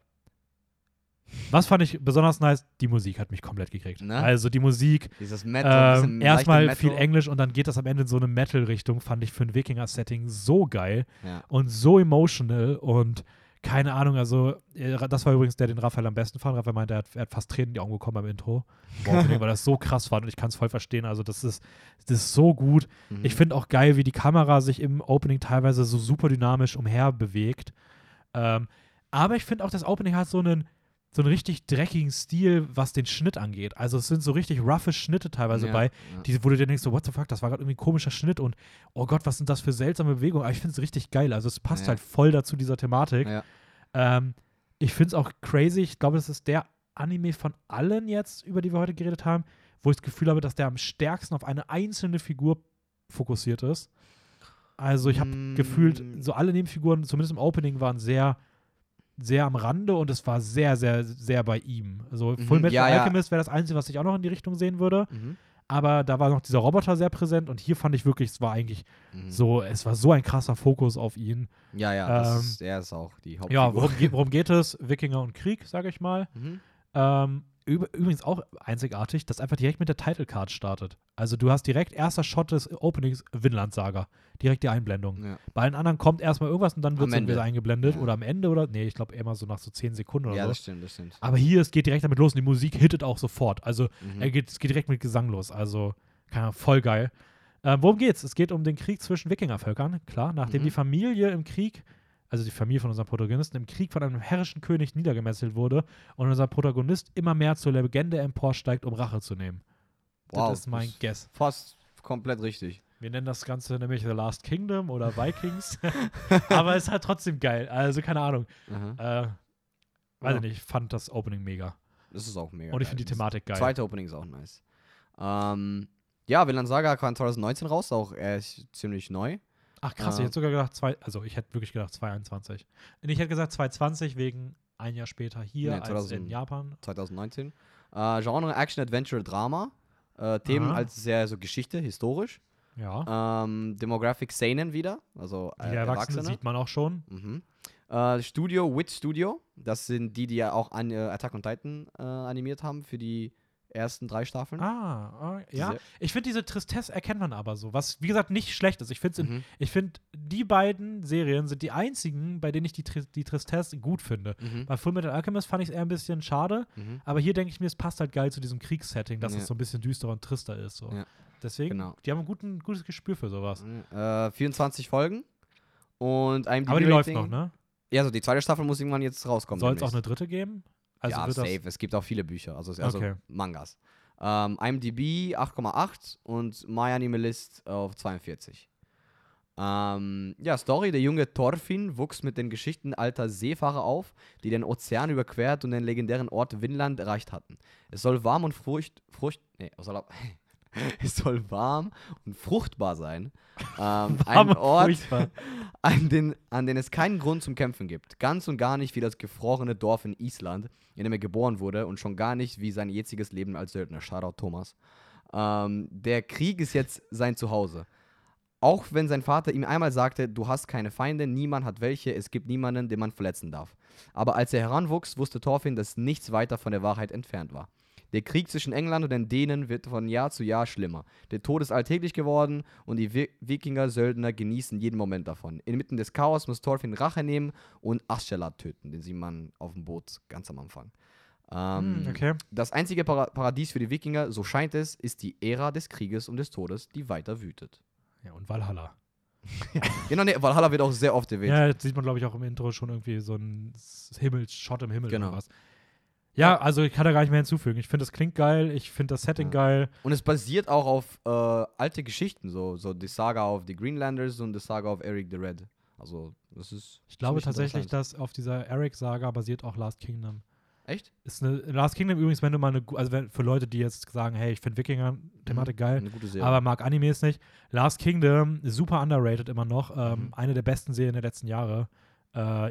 Was fand ich besonders nice? Die Musik hat mich komplett gekriegt. Ne? Also die Musik, dieses Metal, erstmal viel Englisch und dann geht das am Ende in so eine Metal-Richtung, fand ich für ein Wikinger-Setting so geil und so emotional und keine Ahnung, also das war übrigens der, den Raphael am besten fand. Raphael meinte, er hat fast Tränen in die Augen bekommen beim Intro, weil das so krass war und ich kann es voll verstehen, also das ist so gut. Mhm. Ich finde auch geil, wie die Kamera sich im Opening teilweise so super dynamisch umher bewegt. Aber ich finde auch, das Opening hat so einen richtig dreckigen Stil, was den Schnitt angeht. Also es sind so richtig roughe Schnitte teilweise wo du dir denkst, so, what the fuck, das war gerade irgendwie ein komischer Schnitt und oh Gott, was sind das für seltsame Bewegungen. Aber ich finde es richtig geil. Also es passt halt voll dazu, dieser Thematik. Ja. Ich finde es auch crazy. Ich glaube, das ist der Anime von allen jetzt, über die wir heute geredet haben, wo ich das Gefühl habe, dass der am stärksten auf eine einzelne Figur fokussiert ist. Also ich habe gefühlt, so alle Nebenfiguren, zumindest im Opening, waren sehr am Rande und es war sehr, sehr, sehr bei ihm. Also Fullmetal Alchemist wäre das Einzige, was ich auch noch in die Richtung sehen würde. Mhm. Aber da war noch dieser Roboter sehr präsent und hier fand ich wirklich, es war so ein krasser Fokus auf ihn. Ja, ja, er ist auch die Hauptfigur. Ja, worum geht es? Wikinger und Krieg, sage ich mal. Mhm. Übrigens auch einzigartig, dass einfach direkt mit der Title Card startet. Also du hast direkt erster Shot des Openings Vinland Saga. Direkt die Einblendung. Ja. Bei allen anderen kommt erstmal irgendwas und dann wird es wieder eingeblendet. Ja. Oder am Ende oder. Nee, ich glaube immer so nach so 10 Sekunden oder so. Ja, das stimmt. Aber hier, es geht direkt damit los und die Musik hittet auch sofort. Also es geht direkt mit Gesang los. Also, voll geil. Worum geht's? Es geht um den Krieg zwischen Wikingervölkern, klar. Nachdem die Familie im Krieg, also die Familie von unserem Protagonisten, im Krieg von einem herrischen König niedergemetzelt wurde und unser Protagonist immer mehr zur Legende emporsteigt, um Rache zu nehmen. Wow, das ist mein Guess. Fast komplett richtig. Wir nennen das Ganze nämlich The Last Kingdom oder Vikings. Aber es ist halt trotzdem geil. Also, keine Ahnung. Ich fand das Opening mega. Das ist auch mega. Und ich finde die Thematik geil. Das zweite Opening ist auch nice. Vinland Saga kam 2019 raus, auch ziemlich neu. Ach krass, ich hätte sogar gedacht, ich hätte wirklich gedacht 2021. Ich hätte gesagt 2020 wegen ein Jahr später hier als in Japan. 2019. Genre Action-Adventure-Drama. Themen als sehr so Geschichte, historisch. Ja. Demographic Seinen wieder. Also die Erwachsene sieht man auch schon. Mhm. Studio, Wit Studio. Das sind die ja auch an Attack on Titan animiert haben für die ersten 3 Staffeln. Ja. Ich finde, diese Tristesse erkennt man aber so, was, wie gesagt, nicht schlecht ist. Ich finde, die beiden Serien sind die einzigen, bei denen ich die Tristesse gut finde. Bei Fullmetal Alchemist fand ich es eher ein bisschen schade, aber hier denke ich mir, es passt halt geil zu diesem Kriegssetting, dass es so ein bisschen düsterer und trister ist. So. Ja. Deswegen, die haben ein gutes Gespür für sowas. 24 Folgen und einem aber die läuft noch, ne? Ja, so die zweite Staffel muss irgendwann jetzt rauskommen. Soll es auch eine dritte geben? Also ja, safe. Es gibt auch viele Bücher, also Mangas. IMDb 8,8 und MyAnimeList auf 42. Story. Der junge Thorfinn wuchs mit den Geschichten alter Seefahrer auf, die den Ozean überquert und den legendären Ort Vinland erreicht hatten. Es soll warm und fruchtbar sein. Ein Ort, an den es keinen Grund zum Kämpfen gibt. Ganz und gar nicht wie das gefrorene Dorf in Island, in dem er geboren wurde, und schon gar nicht wie sein jetziges Leben als Söldner. Shoutout Thomas. Der Krieg ist jetzt sein Zuhause. Auch wenn sein Vater ihm einmal sagte, du hast keine Feinde, niemand hat welche, es gibt niemanden, den man verletzen darf. Aber als er heranwuchs, wusste Thorfinn, dass nichts weiter von der Wahrheit entfernt war. Der Krieg zwischen England und den Dänen wird von Jahr zu Jahr schlimmer. Der Tod ist alltäglich geworden und die Wikinger-Söldner genießen jeden Moment davon. Inmitten des Chaos muss Thorfinn Rache nehmen und Aschelad töten, den sieht man auf dem Boot ganz am Anfang. Okay. Das einzige Paradies für die Wikinger, so scheint es, ist die Ära des Krieges und des Todes, die weiter wütet. Ja, und Valhalla. Genau, nee, Valhalla wird auch sehr oft erwähnt. Ja, jetzt sieht man, glaube ich, auch im Intro schon irgendwie so einen Himmelsshot im Himmel oder was. Ja, also ich kann da gar nicht mehr hinzufügen. Ich finde, das klingt geil, ich finde das Setting geil. Und es basiert auch auf alte Geschichten, so die Saga of the Greenlanders und die Saga of Eric the Red. Also, das ist. Ich glaube tatsächlich, dass auf dieser Eric-Saga basiert auch Last Kingdom. Echt? Ist eine Last Kingdom übrigens, wenn du mal eine, also wenn, für Leute, die jetzt sagen, hey, ich finde Wikinger-Thematik geil, eine gute Serie, aber mag Animes nicht. Last Kingdom, super underrated immer noch, eine der besten Serien der letzten Jahre.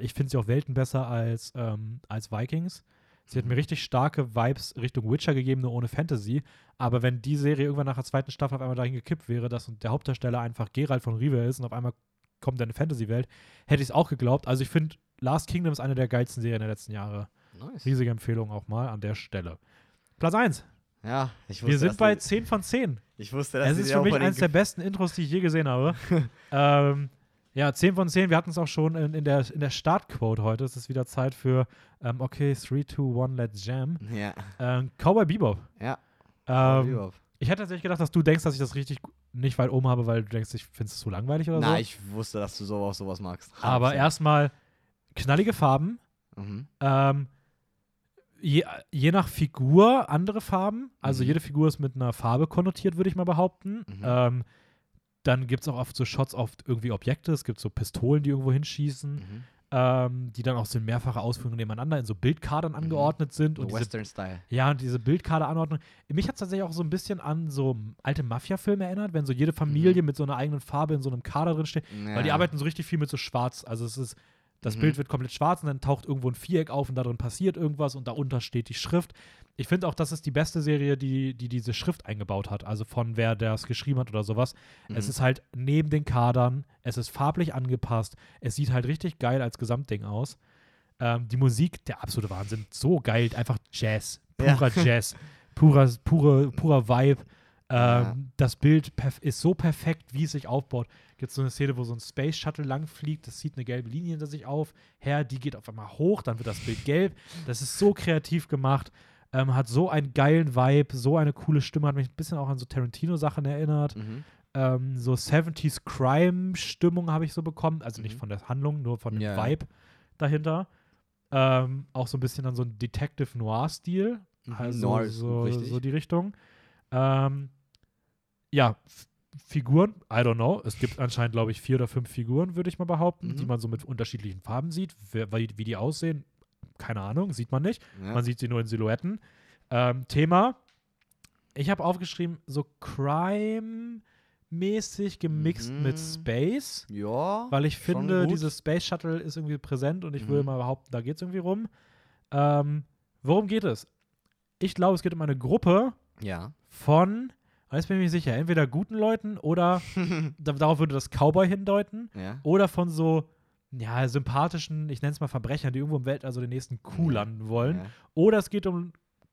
Ich finde sie auch Welten besser als Vikings. Sie hat mir richtig starke Vibes Richtung Witcher gegeben, nur ohne Fantasy. Aber wenn die Serie irgendwann nach der zweiten Staffel auf einmal dahin gekippt wäre, dass der Hauptdarsteller einfach Geralt von Rivia ist und auf einmal kommt eine Fantasy-Welt, hätte ich es auch geglaubt. Also ich finde, Last Kingdom ist eine der geilsten Serien der letzten Jahre. Nice. Riesige Empfehlung auch mal an der Stelle. Platz 1. Ja, ich wusste, wir sind bei 10 von 10. Ich wusste, dass es ist für mich eines der besten Intros, die ich je gesehen habe. 10 von 10. Wir hatten es auch schon in der Startquote heute. Es ist wieder Zeit für 3, 2, 1, let's jam. Ja. Cowboy Bebop. Ja. Ich hätte tatsächlich gedacht, dass du denkst, dass ich das richtig nicht weit oben habe, weil du denkst, ich finde es zu langweilig oder so. Nein, ich wusste, dass du auch sowas magst. Aber erstmal knallige Farben. Mhm. Je nach Figur andere Farben. Also jede Figur ist mit einer Farbe konnotiert, würde ich mal behaupten. Dann gibt es auch oft so Shots auf irgendwie Objekte. Es gibt so Pistolen, die irgendwo hinschießen, die dann auch so in mehrfacher Ausführung nebeneinander in so Bildkadern angeordnet sind. Und Western-Style. Ja, und diese Bildkader-Anordnung. Mich hat es tatsächlich auch so ein bisschen an so alte Mafia-Filme erinnert, wenn so jede Familie mit so einer eigenen Farbe in so einem Kader drin steht. Ja. Weil die arbeiten so richtig viel mit so Schwarz. Also es ist Das Bild wird komplett schwarz und dann taucht irgendwo ein Viereck auf und darin passiert irgendwas und darunter steht die Schrift. Ich finde auch, das ist die beste Serie, die diese Schrift eingebaut hat. Also von wer das geschrieben hat oder sowas. Es ist halt neben den Kadern, es ist farblich angepasst, es sieht halt richtig geil als Gesamtding aus. Die Musik, der absolute Wahnsinn, so geil, einfach Jazz, Jazz, purer Vibe. Das Bild ist so perfekt, wie es sich aufbaut. Gibt es so eine Szene, wo so ein Space Shuttle lang fliegt, das zieht eine gelbe Linie hinter sich her, die geht auf einmal hoch, dann wird das Bild gelb. Das ist so kreativ gemacht, hat so einen geilen Vibe, so eine coole Stimme, hat mich ein bisschen auch an so Tarantino-Sachen erinnert. So 70s-Crime-Stimmung habe ich so bekommen, also nicht von der Handlung, nur von dem Vibe dahinter. Auch so ein bisschen an so einen Detective-Noir-Stil, also Noir, so die Richtung. Figuren, I don't know. Es gibt anscheinend, glaube ich, 4 oder 5 Figuren, würde ich mal behaupten, die man so mit unterschiedlichen Farben sieht. Wie die aussehen, keine Ahnung, sieht man nicht. Ja. Man sieht sie nur in Silhouetten. Thema, ich habe aufgeschrieben, so Crime-mäßig gemixt mit Space. Ja, weil ich finde, dieses Space Shuttle ist irgendwie präsent und ich würde mal behaupten, da geht es irgendwie rum. Worum geht es? Ich glaube, es geht um eine Gruppe von jetzt bin ich mir sicher, entweder guten Leuten oder, darauf würde das Cowboy hindeuten, oder von so sympathischen, ich nenne es mal Verbrechern, die irgendwo im Weltall so den nächsten Coup landen wollen. Ja. Oder es geht um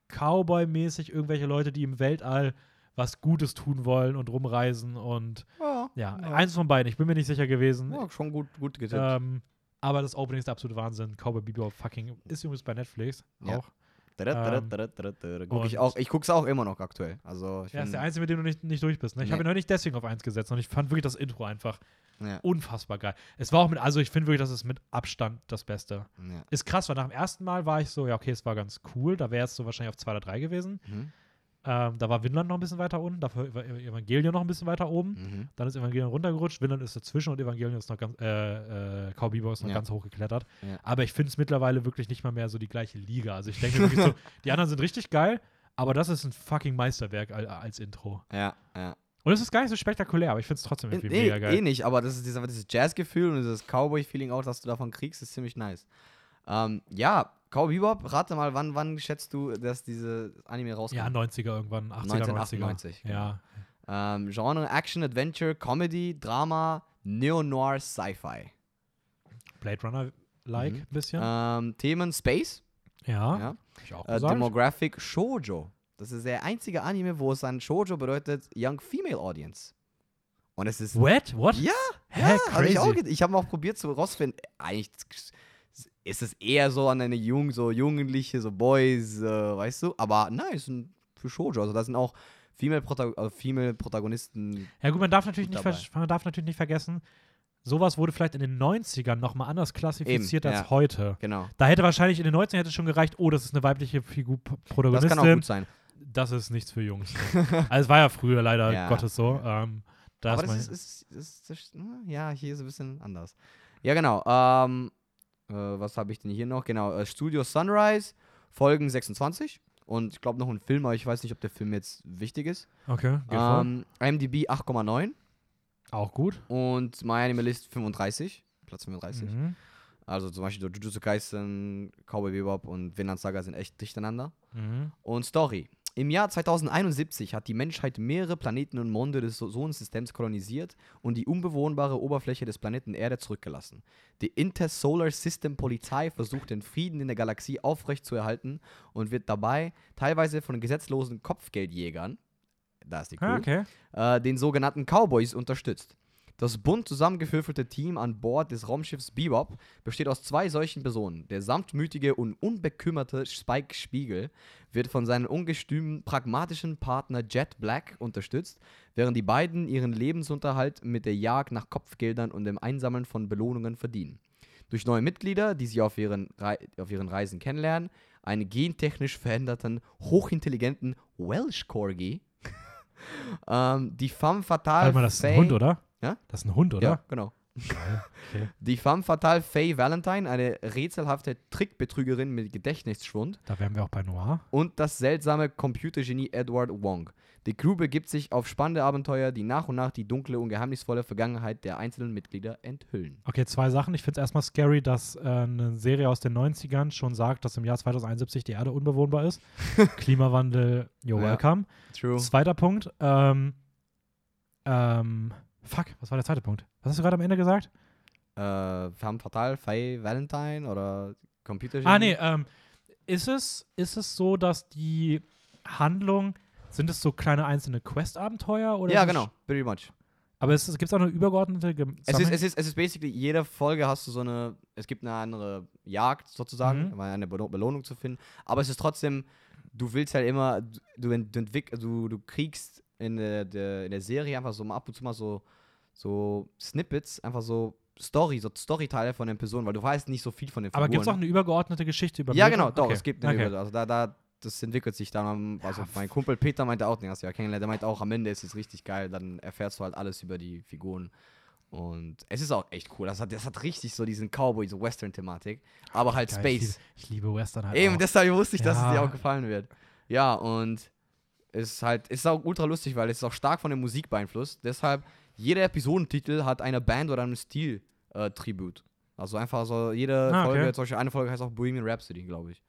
Cowboy-mäßig irgendwelche Leute, die im Weltall was Gutes tun wollen und rumreisen und eins von beiden. Ich bin mir nicht sicher gewesen. Ja, schon gut getippt. Aber das Opening ist der absolute Wahnsinn. Cowboy Bebop ist übrigens bei Netflix auch. Ich guck's auch immer noch aktuell. Also, ich ist der einzige, mit dem du nicht durch bist. Ne? Ich habe ihn noch nicht deswegen auf 1 gesetzt und ich fand wirklich das Intro einfach unfassbar geil. Es war auch ich finde wirklich, das ist mit Abstand das Beste. Ja. Ist krass, weil nach dem ersten Mal war ich so, es war ganz cool. Da wäre es so wahrscheinlich auf 2 oder 3 gewesen. Da war Vinland noch ein bisschen weiter unten, dafür war Evangelion noch ein bisschen weiter oben. Dann ist Evangelion runtergerutscht, Vinland ist dazwischen und Evangelion ist noch ganz, Cowboy Bebop ist noch ganz hoch geklettert. Ja. Aber ich finde es mittlerweile wirklich nicht mal mehr so die gleiche Liga. Also ich denke wirklich so, die anderen sind richtig geil, aber das ist ein fucking Meisterwerk als Intro. Ja, ja. Und es ist gar nicht so spektakulär, aber ich finde es trotzdem irgendwie mega geil. Nicht, aber das ist dieses Jazz-Gefühl und dieses Cowboy-Feeling auch, dass du davon kriegst, ist ziemlich nice. Cowboy Bebop, rate mal, wann schätzt du, dass diese Anime rauskommt? Ja, 90er irgendwann, 1998. Ja. Genre Action, Adventure, Comedy, Drama, Neo-Noir, Sci-Fi. Blade Runner-like ein bisschen. Themen Space. Ja, hab ich auch gesagt. Demographic Shoujo. Das ist der einzige Anime, wo es an Shoujo bedeutet Young Female Audience. Und es ist... What? Ja, hä, ja, crazy. Ich habe auch probiert zu rausfinden. Eigentlich ist es eher so an eine jugendliche, so Boys, weißt du? Aber nein, es sind für Shoujo. Also da sind auch Female Protagonisten. Ja gut, man darf natürlich nicht vergessen, sowas wurde vielleicht in den 90ern nochmal anders klassifiziert als heute. Genau. Da hätte wahrscheinlich in den 90ern schon gereicht, oh, das ist eine weibliche Figur, Protagonistin. Das kann auch gut sein. Das ist nichts für Jungs. Also es war ja früher leider Gottes so. Aber das ist ja, hier ist ein bisschen anders. Ja, genau. Was habe ich denn hier noch? Genau, Studio Sunrise, Folgen 26. Und ich glaube noch ein Film, aber ich weiß nicht, ob der Film jetzt wichtig ist. Okay, geht IMDb 8,9. Auch gut. Und MyAnimeList 35, Platz 35. Mhm. Also zum Beispiel Jujutsu Kaisen, Cowboy Bebop und Vinland Saga sind echt dicht aneinander. Mhm. Und Story. Im Jahr 2071 hat die Menschheit mehrere Planeten und Monde des Sonnensystems kolonisiert und die unbewohnbare Oberfläche des Planeten Erde zurückgelassen. Die Intersolar System Polizei versucht, den Frieden in der Galaxie aufrechtzuerhalten und wird dabei teilweise von gesetzlosen Kopfgeldjägern, da ist die Crew, den sogenannten Cowboys unterstützt. Das bunt zusammengewürfelte Team an Bord des Raumschiffs Bebop besteht aus zwei solchen Personen. Der sanftmütige und unbekümmerte Spike Spiegel wird von seinem ungestümen, pragmatischen Partner Jet Black unterstützt, während die beiden ihren Lebensunterhalt mit der Jagd nach Kopfgeldern und dem Einsammeln von Belohnungen verdienen. Durch neue Mitglieder, die sie auf ihren Reisen kennenlernen, einen gentechnisch veränderten, hochintelligenten Welsh Corgi, die femme fatale... Warte mal, das ist ein Hund, oder? Ja? Das ist ein Hund, oder? Ja, genau. Okay. Die femme fatale Faye Valentine, eine rätselhafte Trickbetrügerin mit Gedächtnisschwund. Da wären wir auch bei Noir. Und das seltsame Computergenie Edward Wong. Die Crew begibt sich auf spannende Abenteuer, die nach und nach die dunkle und geheimnisvolle Vergangenheit der einzelnen Mitglieder enthüllen. Okay, zwei Sachen. Ich finde es erstmal scary, dass eine Serie aus den 90ern schon sagt, dass im Jahr 2071 die Erde unbewohnbar ist. Klimawandel, you're welcome. True. Zweiter Punkt. Fuck, was war der zweite Punkt? Was hast du gerade am Ende gesagt? Femme fatale, Faye Valentine oder Computer. Ist es so, dass die Handlung, sind es so kleine einzelne Quest-Abenteuer? Oder ja, genau, pretty much. Aber es gibt auch eine übergeordnete Es ist basically, jede Folge hast du so eine, es gibt eine andere Jagd sozusagen, um eine Belohnung zu finden, aber es ist trotzdem, du willst halt immer, du kriegst in der Serie einfach so mal ab und zu mal so Snippets, einfach so Storyteile von den Personen, weil du weißt nicht so viel von den Figuren. Aber gibt es auch eine übergeordnete Geschichte über Ja, genau, doch, okay. Es gibt eine übergeordnete. Also das entwickelt sich dann. Also mein Kumpel Peter meinte auch, den hast du ja kennengelernt, der meinte auch, am Ende ist es richtig geil, dann erfährst du halt alles über die Figuren. Und es ist auch echt cool. Das hat richtig so diesen Cowboy, so Western-Thematik, aber halt geil, Space. Ich liebe Western halt eben, auch. Deshalb wusste ich, dass es dir auch gefallen wird. Ja, und ist auch ultra lustig, weil es ist auch stark von der Musik beeinflusst. Deshalb, jeder Episodentitel hat einer Band oder einem Stil-Tribut. Also einfach so, jede Folge, zum Beispiel eine Folge heißt auch Bohemian Rhapsody, glaube ich.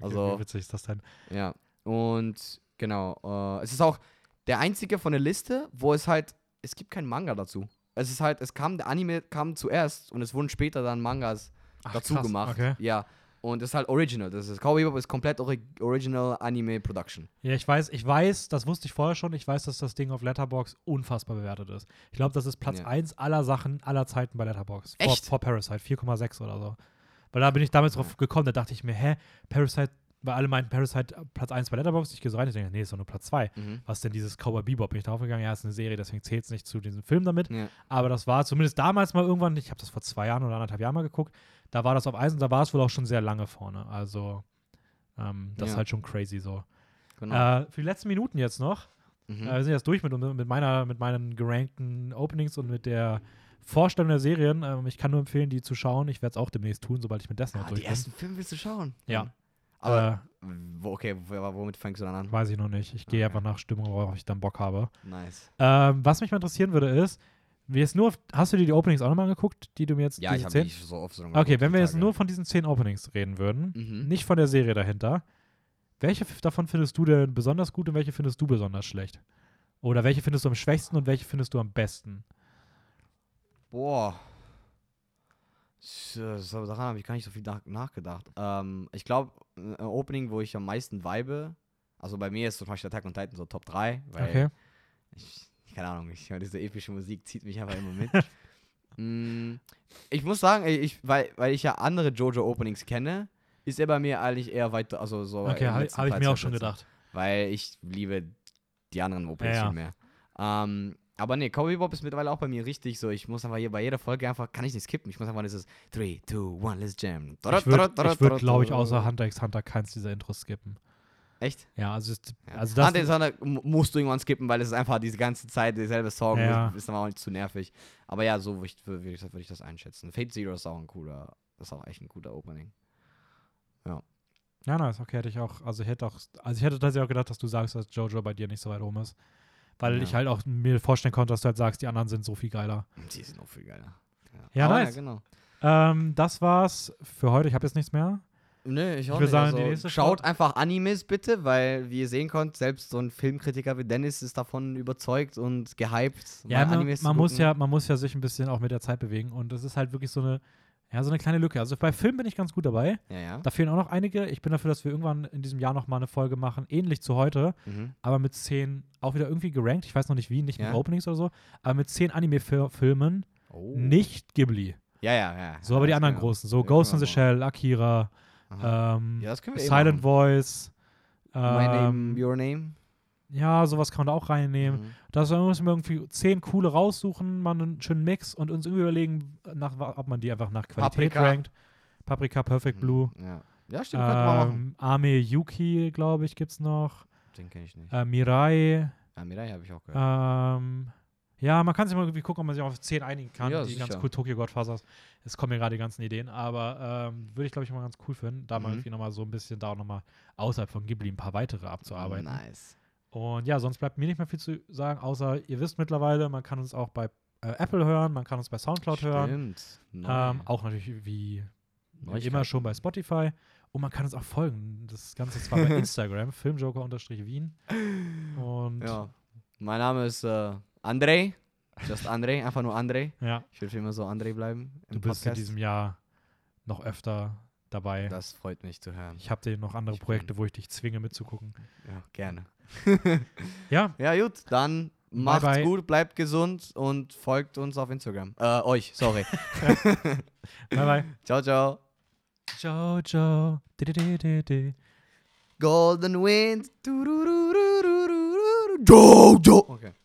Also, wie witzig ist das denn? Ja, und genau. Es ist auch der einzige von der Liste, wo es halt, es gibt keinen Manga dazu. Es ist halt, der Anime kam zuerst und es wurden später dann Mangas dazu gemacht. Okay. Ja. Und das ist halt original. Das ist Cowboy Bebop ist komplett original Anime Production. Ja, ich weiß, das wusste ich vorher schon. Ich weiß, dass das Ding auf Letterboxd unfassbar bewertet ist. Ich glaube, das ist Platz 1 aller Sachen, aller Zeiten bei Letterboxd. Echt? Vor Parasite, 4,6 oder so. Weil da bin ich damals drauf gekommen, da dachte ich mir, Parasite, weil alle meinten Parasite Platz 1 bei Letterboxd. Ich gehe so rein, ich denke, nee, ist doch nur Platz 2. Was denn dieses Cowboy Bebop? Bin ich drauf gegangen, ja, ist eine Serie, deswegen zählt es nicht zu diesem Film damit. Ja. Aber das war zumindest damals mal irgendwann, ich habe das vor 2 Jahren oder 1,5 Jahren mal geguckt, da war das auf Eis und da war es wohl auch schon sehr lange vorne. Also, das ist halt schon crazy so. Genau. Für die letzten Minuten jetzt noch. Wir sind jetzt durch mit meinen gerankten Openings und mit der Vorstellung der Serien. Ich kann nur empfehlen, die zu schauen. Ich werde es auch demnächst tun, sobald ich mit Death Note durch bin. Die ersten Filme willst du schauen? Ja. Aber, womit fängst du dann an? Weiß ich noch nicht. Ich gehe einfach nach Stimmung, worauf ich dann Bock habe. Nice. Was mich mal interessieren würde ist, hast du dir die Openings auch nochmal angeguckt, die du mir jetzt... Ja, ich habe nicht so oft so nochmal angeguckt. Okay, wenn wir jetzt nur von diesen 10 Openings reden würden, nicht von der Serie dahinter, welche davon findest du denn besonders gut und welche findest du besonders schlecht? Oder welche findest du am schwächsten und welche findest du am besten? Boah. Daran habe ich gar nicht so viel nachgedacht. Ich glaube, ein Opening, wo ich am meisten vibe, Also bei mir ist zum Beispiel Attack on Titan so Top 3, weil ich keine Ahnung, ich höre diese epische Musik, zieht mich einfach immer mit. Ich muss sagen, weil ich ja andere JoJo-Openings kenne, ist er bei mir eigentlich eher weit, also so. Okay, habe ich mir auch schon gedacht. Weil ich liebe die anderen Openings viel mehr. Aber nee, Cowboy Bebop ist mittlerweile auch bei mir richtig so. Ich muss einfach hier bei jeder Folge einfach, kann ich nicht skippen. Ich muss einfach dieses 3, 2, 1, let's jam. Ich würde, glaube ich, außer Hunter x Hunter keins dieser Intros skippen. Echt? Ja, also das. Hunter x Hunter musst du irgendwann skippen, weil es ist einfach diese ganze Zeit derselbe Song. Ja. Ist dann auch nicht zu nervig. Aber ja, so würde ich das einschätzen. Fate Zero ist auch echt ein cooler Opening. Ja. Ja, nice, okay, hätte ich auch, ich hätte tatsächlich auch gedacht, dass du sagst, dass JoJo bei dir nicht so weit oben ist. Weil ich halt auch mir vorstellen konnte, dass du halt sagst, die anderen sind so viel geiler. Die sind auch viel geiler. Ja, nice. Ja, genau. Das war's für heute. Ich habe jetzt nichts mehr. Nö, ich auch nicht. Sagen, also, schaut einfach Animes bitte, weil, wie ihr sehen könnt, selbst so ein Filmkritiker wie Dennis ist davon überzeugt und gehypt. Ja, man muss ja sich ein bisschen auch mit der Zeit bewegen. Und das ist halt wirklich so eine... Ja, so eine kleine Lücke. Also bei Filmen bin ich ganz gut dabei. Ja, ja. Da fehlen auch noch einige. Ich bin dafür, dass wir irgendwann in diesem Jahr nochmal eine Folge machen, ähnlich zu heute, aber mit 10 auch wieder irgendwie gerankt. Ich weiß noch nicht wie, nicht mit Openings oder so, aber mit 10 Anime-Filmen, nicht Ghibli. Ja. So, aber die anderen großen. So Ghost in the Shell, Akira, Silent Voice. My Name, Your Name. Ja, sowas kann man da auch reinnehmen. Da müssen wir irgendwie 10 coole raussuchen, mal einen schönen Mix und uns irgendwie überlegen, ob man die einfach nach Qualität rankt. Paprika, Perfect Blue. Ja, stimmt. Ame Yuki, glaube ich, gibt's noch. Den kenne ich nicht. Mirai. Ja, Mirai habe ich auch gehört. Ja, man kann sich mal irgendwie gucken, ob man sich auf 10 einigen kann. Ja, die sicher. Ganz cool, Tokyo Godfathers. Es kommen mir gerade die ganzen Ideen, aber würde ich, glaube ich, mal ganz cool finden, da mal irgendwie nochmal so ein bisschen, da auch nochmal außerhalb von Ghibli ein paar weitere abzuarbeiten. Nice. Und ja, sonst bleibt mir nicht mehr viel zu sagen, außer ihr wisst mittlerweile, man kann uns auch bei Apple hören, man kann uns bei Soundcloud hören. Auch natürlich wie immer schon bei Spotify. Und man kann uns auch folgen. Das Ganze zwar bei Instagram, filmjoker_wien. Und ja, mein Name ist André. Just André, einfach nur André. Ja. Ich will für immer so André bleiben. Du bist Podcast in diesem Jahr noch öfter dabei. Das freut mich zu hören. Ich habe dir noch andere Projekte, wo ich dich zwinge mitzugucken. Ja, gerne. Ja, gut, dann macht's gut, bleibt gesund und folgt uns auf Instagram. Euch, sorry. Bye. Ciao, ciao. Ciao. Golden Wind. Okay.